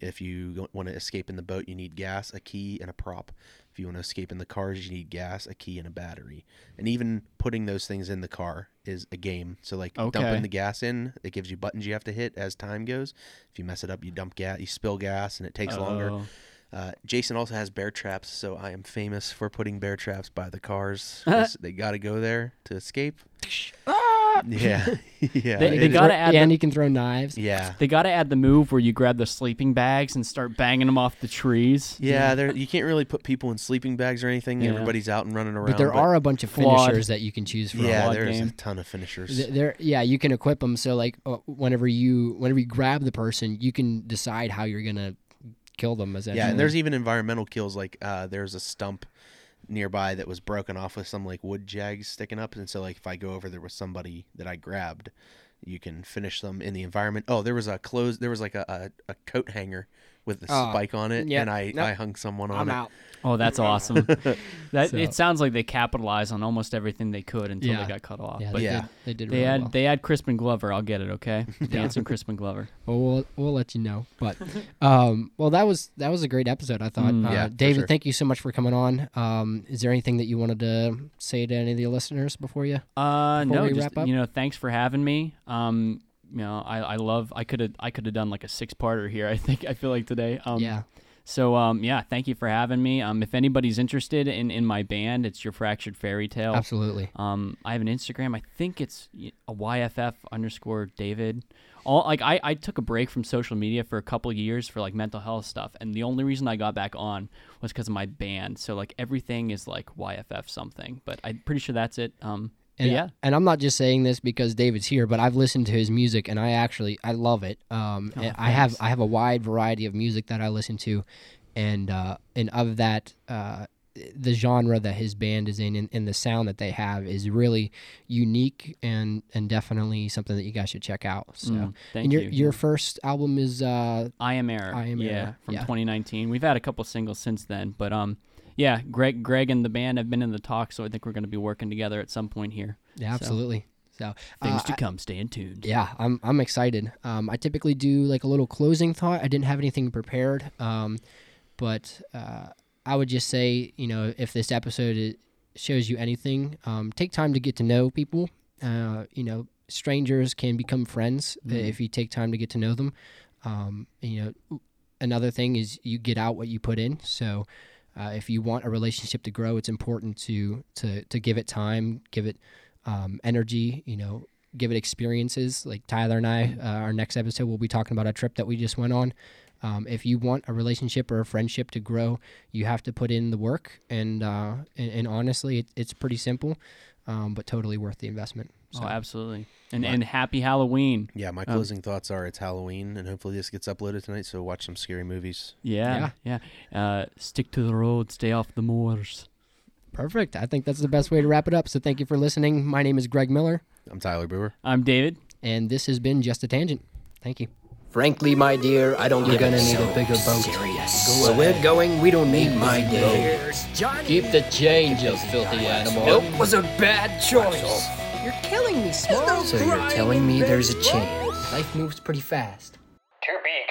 If you want to escape in the boat, you need gas, a key, and a prop. If you want to escape in the cars, you need gas, a key, and a battery. And even putting those things in the car is a game. So, like, okay. dumping the gas in, it gives you buttons you have to hit as time goes. If you mess it up, you dump gas, you spill gas, and it takes oh. longer. Uh, Jason also has bear traps, so I am famous for putting bear traps by the cars. They got to go there to escape. Yeah, yeah. They, they gotta add. Yeah, the, and you can throw knives. Yeah, they gotta add the move where you grab the sleeping bags and start banging them off the trees. Yeah, yeah. You can't really put people in sleeping bags or anything. Yeah. Everybody's out and running around. But there but are a bunch of flawed. finishers that you can choose from. Yeah, there's game. a ton of finishers. Th- there, yeah, you can equip them. So like, uh, whenever you whenever you grab the person, you can decide how you're gonna kill them. As yeah, and there's even environmental kills. Like uh, there's a stump nearby that was broken off with some like wood jags sticking up, and so like if I go over there with somebody that I grabbed, you can finish them in the environment. Oh, there was a clothes there was like a a, a coat hanger with a uh, spike on it, yeah, and I, nope. I hung someone on I'm it. I'm out. Oh, that's awesome. That so. It sounds like they capitalized on almost everything they could until yeah. they got cut off. Yeah, but they yeah. did, they did. They really had well. They had Crispin Glover. I'll get it. Okay, dancing Crispin Glover. Well, we'll we'll let you know. But um, well, that was that was a great episode. I thought, mm, uh, yeah, David, sure. thank you so much for coming on. Um, is there anything that you wanted to say to any of the listeners before you? Uh, before no, we just, wrap up? You know, thanks for having me. Um. You know, I, I love, I could have, I could have done like a six-parter here, I think, I feel like today. Um, yeah. So, um, yeah, thank you for having me. Um, if anybody's interested in, in my band, it's Your Fractured Fairy Tale. Absolutely. Um, I have an Instagram. I think it's a Y F F underscore David. All like I, I took a break from social media for a couple years for like mental health stuff, and the only reason I got back on was because of my band. So like everything is like Y F F something, but I'm pretty sure that's it. Um. And, yeah, and I'm not just saying this because David's here, but I've listened to his music, and I actually I love it. Um, oh, I have I have a wide variety of music that I listen to, and uh, and of that, uh, the genre that his band is in and, and the sound that they have is really unique and, and definitely something that you guys should check out. So, mm, thank and your, you. Your first album is uh, I Am Error. I Am yeah, Error from yeah. twenty nineteen. We've had a couple singles since then, but um. Yeah, Greg Greg, and the band have been in the talk, so I think we're going to be working together at some point here. Yeah, absolutely. So, so Things uh, to come. I, stay in tune. Yeah, I'm I'm excited. Um, I typically do like a little closing thought. I didn't have anything prepared, um, but uh, I would just say, you know, if this episode shows you anything, um, take time to get to know people. Uh, you know, strangers can become friends mm-hmm. if you take time to get to know them. Um, you know, another thing is you get out what you put in, so... Uh, if you want a relationship to grow, it's important to to to give it time, give it um, energy, you know, give it experiences. Like Tyler and I, uh, our next episode, we'll be talking about a trip that we just went on. Um, if you want a relationship or a friendship to grow, you have to put in the work. And uh, and, and honestly, it, it's pretty simple, um, but totally worth the investment. So. Oh, absolutely. And and happy Halloween. Yeah, my closing um, thoughts are it's Halloween, and hopefully this gets uploaded tonight, so watch some scary movies. Yeah, yeah. yeah. Uh, stick to the road, stay off the moors. Perfect. I think that's the best way to wrap it up, so thank you for listening. My name is Greg Miller. I'm Tyler Brewer. I'm David. And this has been Just a Tangent. Thank you. Frankly, my dear, I don't You're give a so need a bigger boat. Serious. Go so we're going. We don't need my dear. Keep the change, you filthy animal. Nope, was a bad choice. You're killing me, Smalls. So you're telling me there's a change. Life moves pretty fast. To be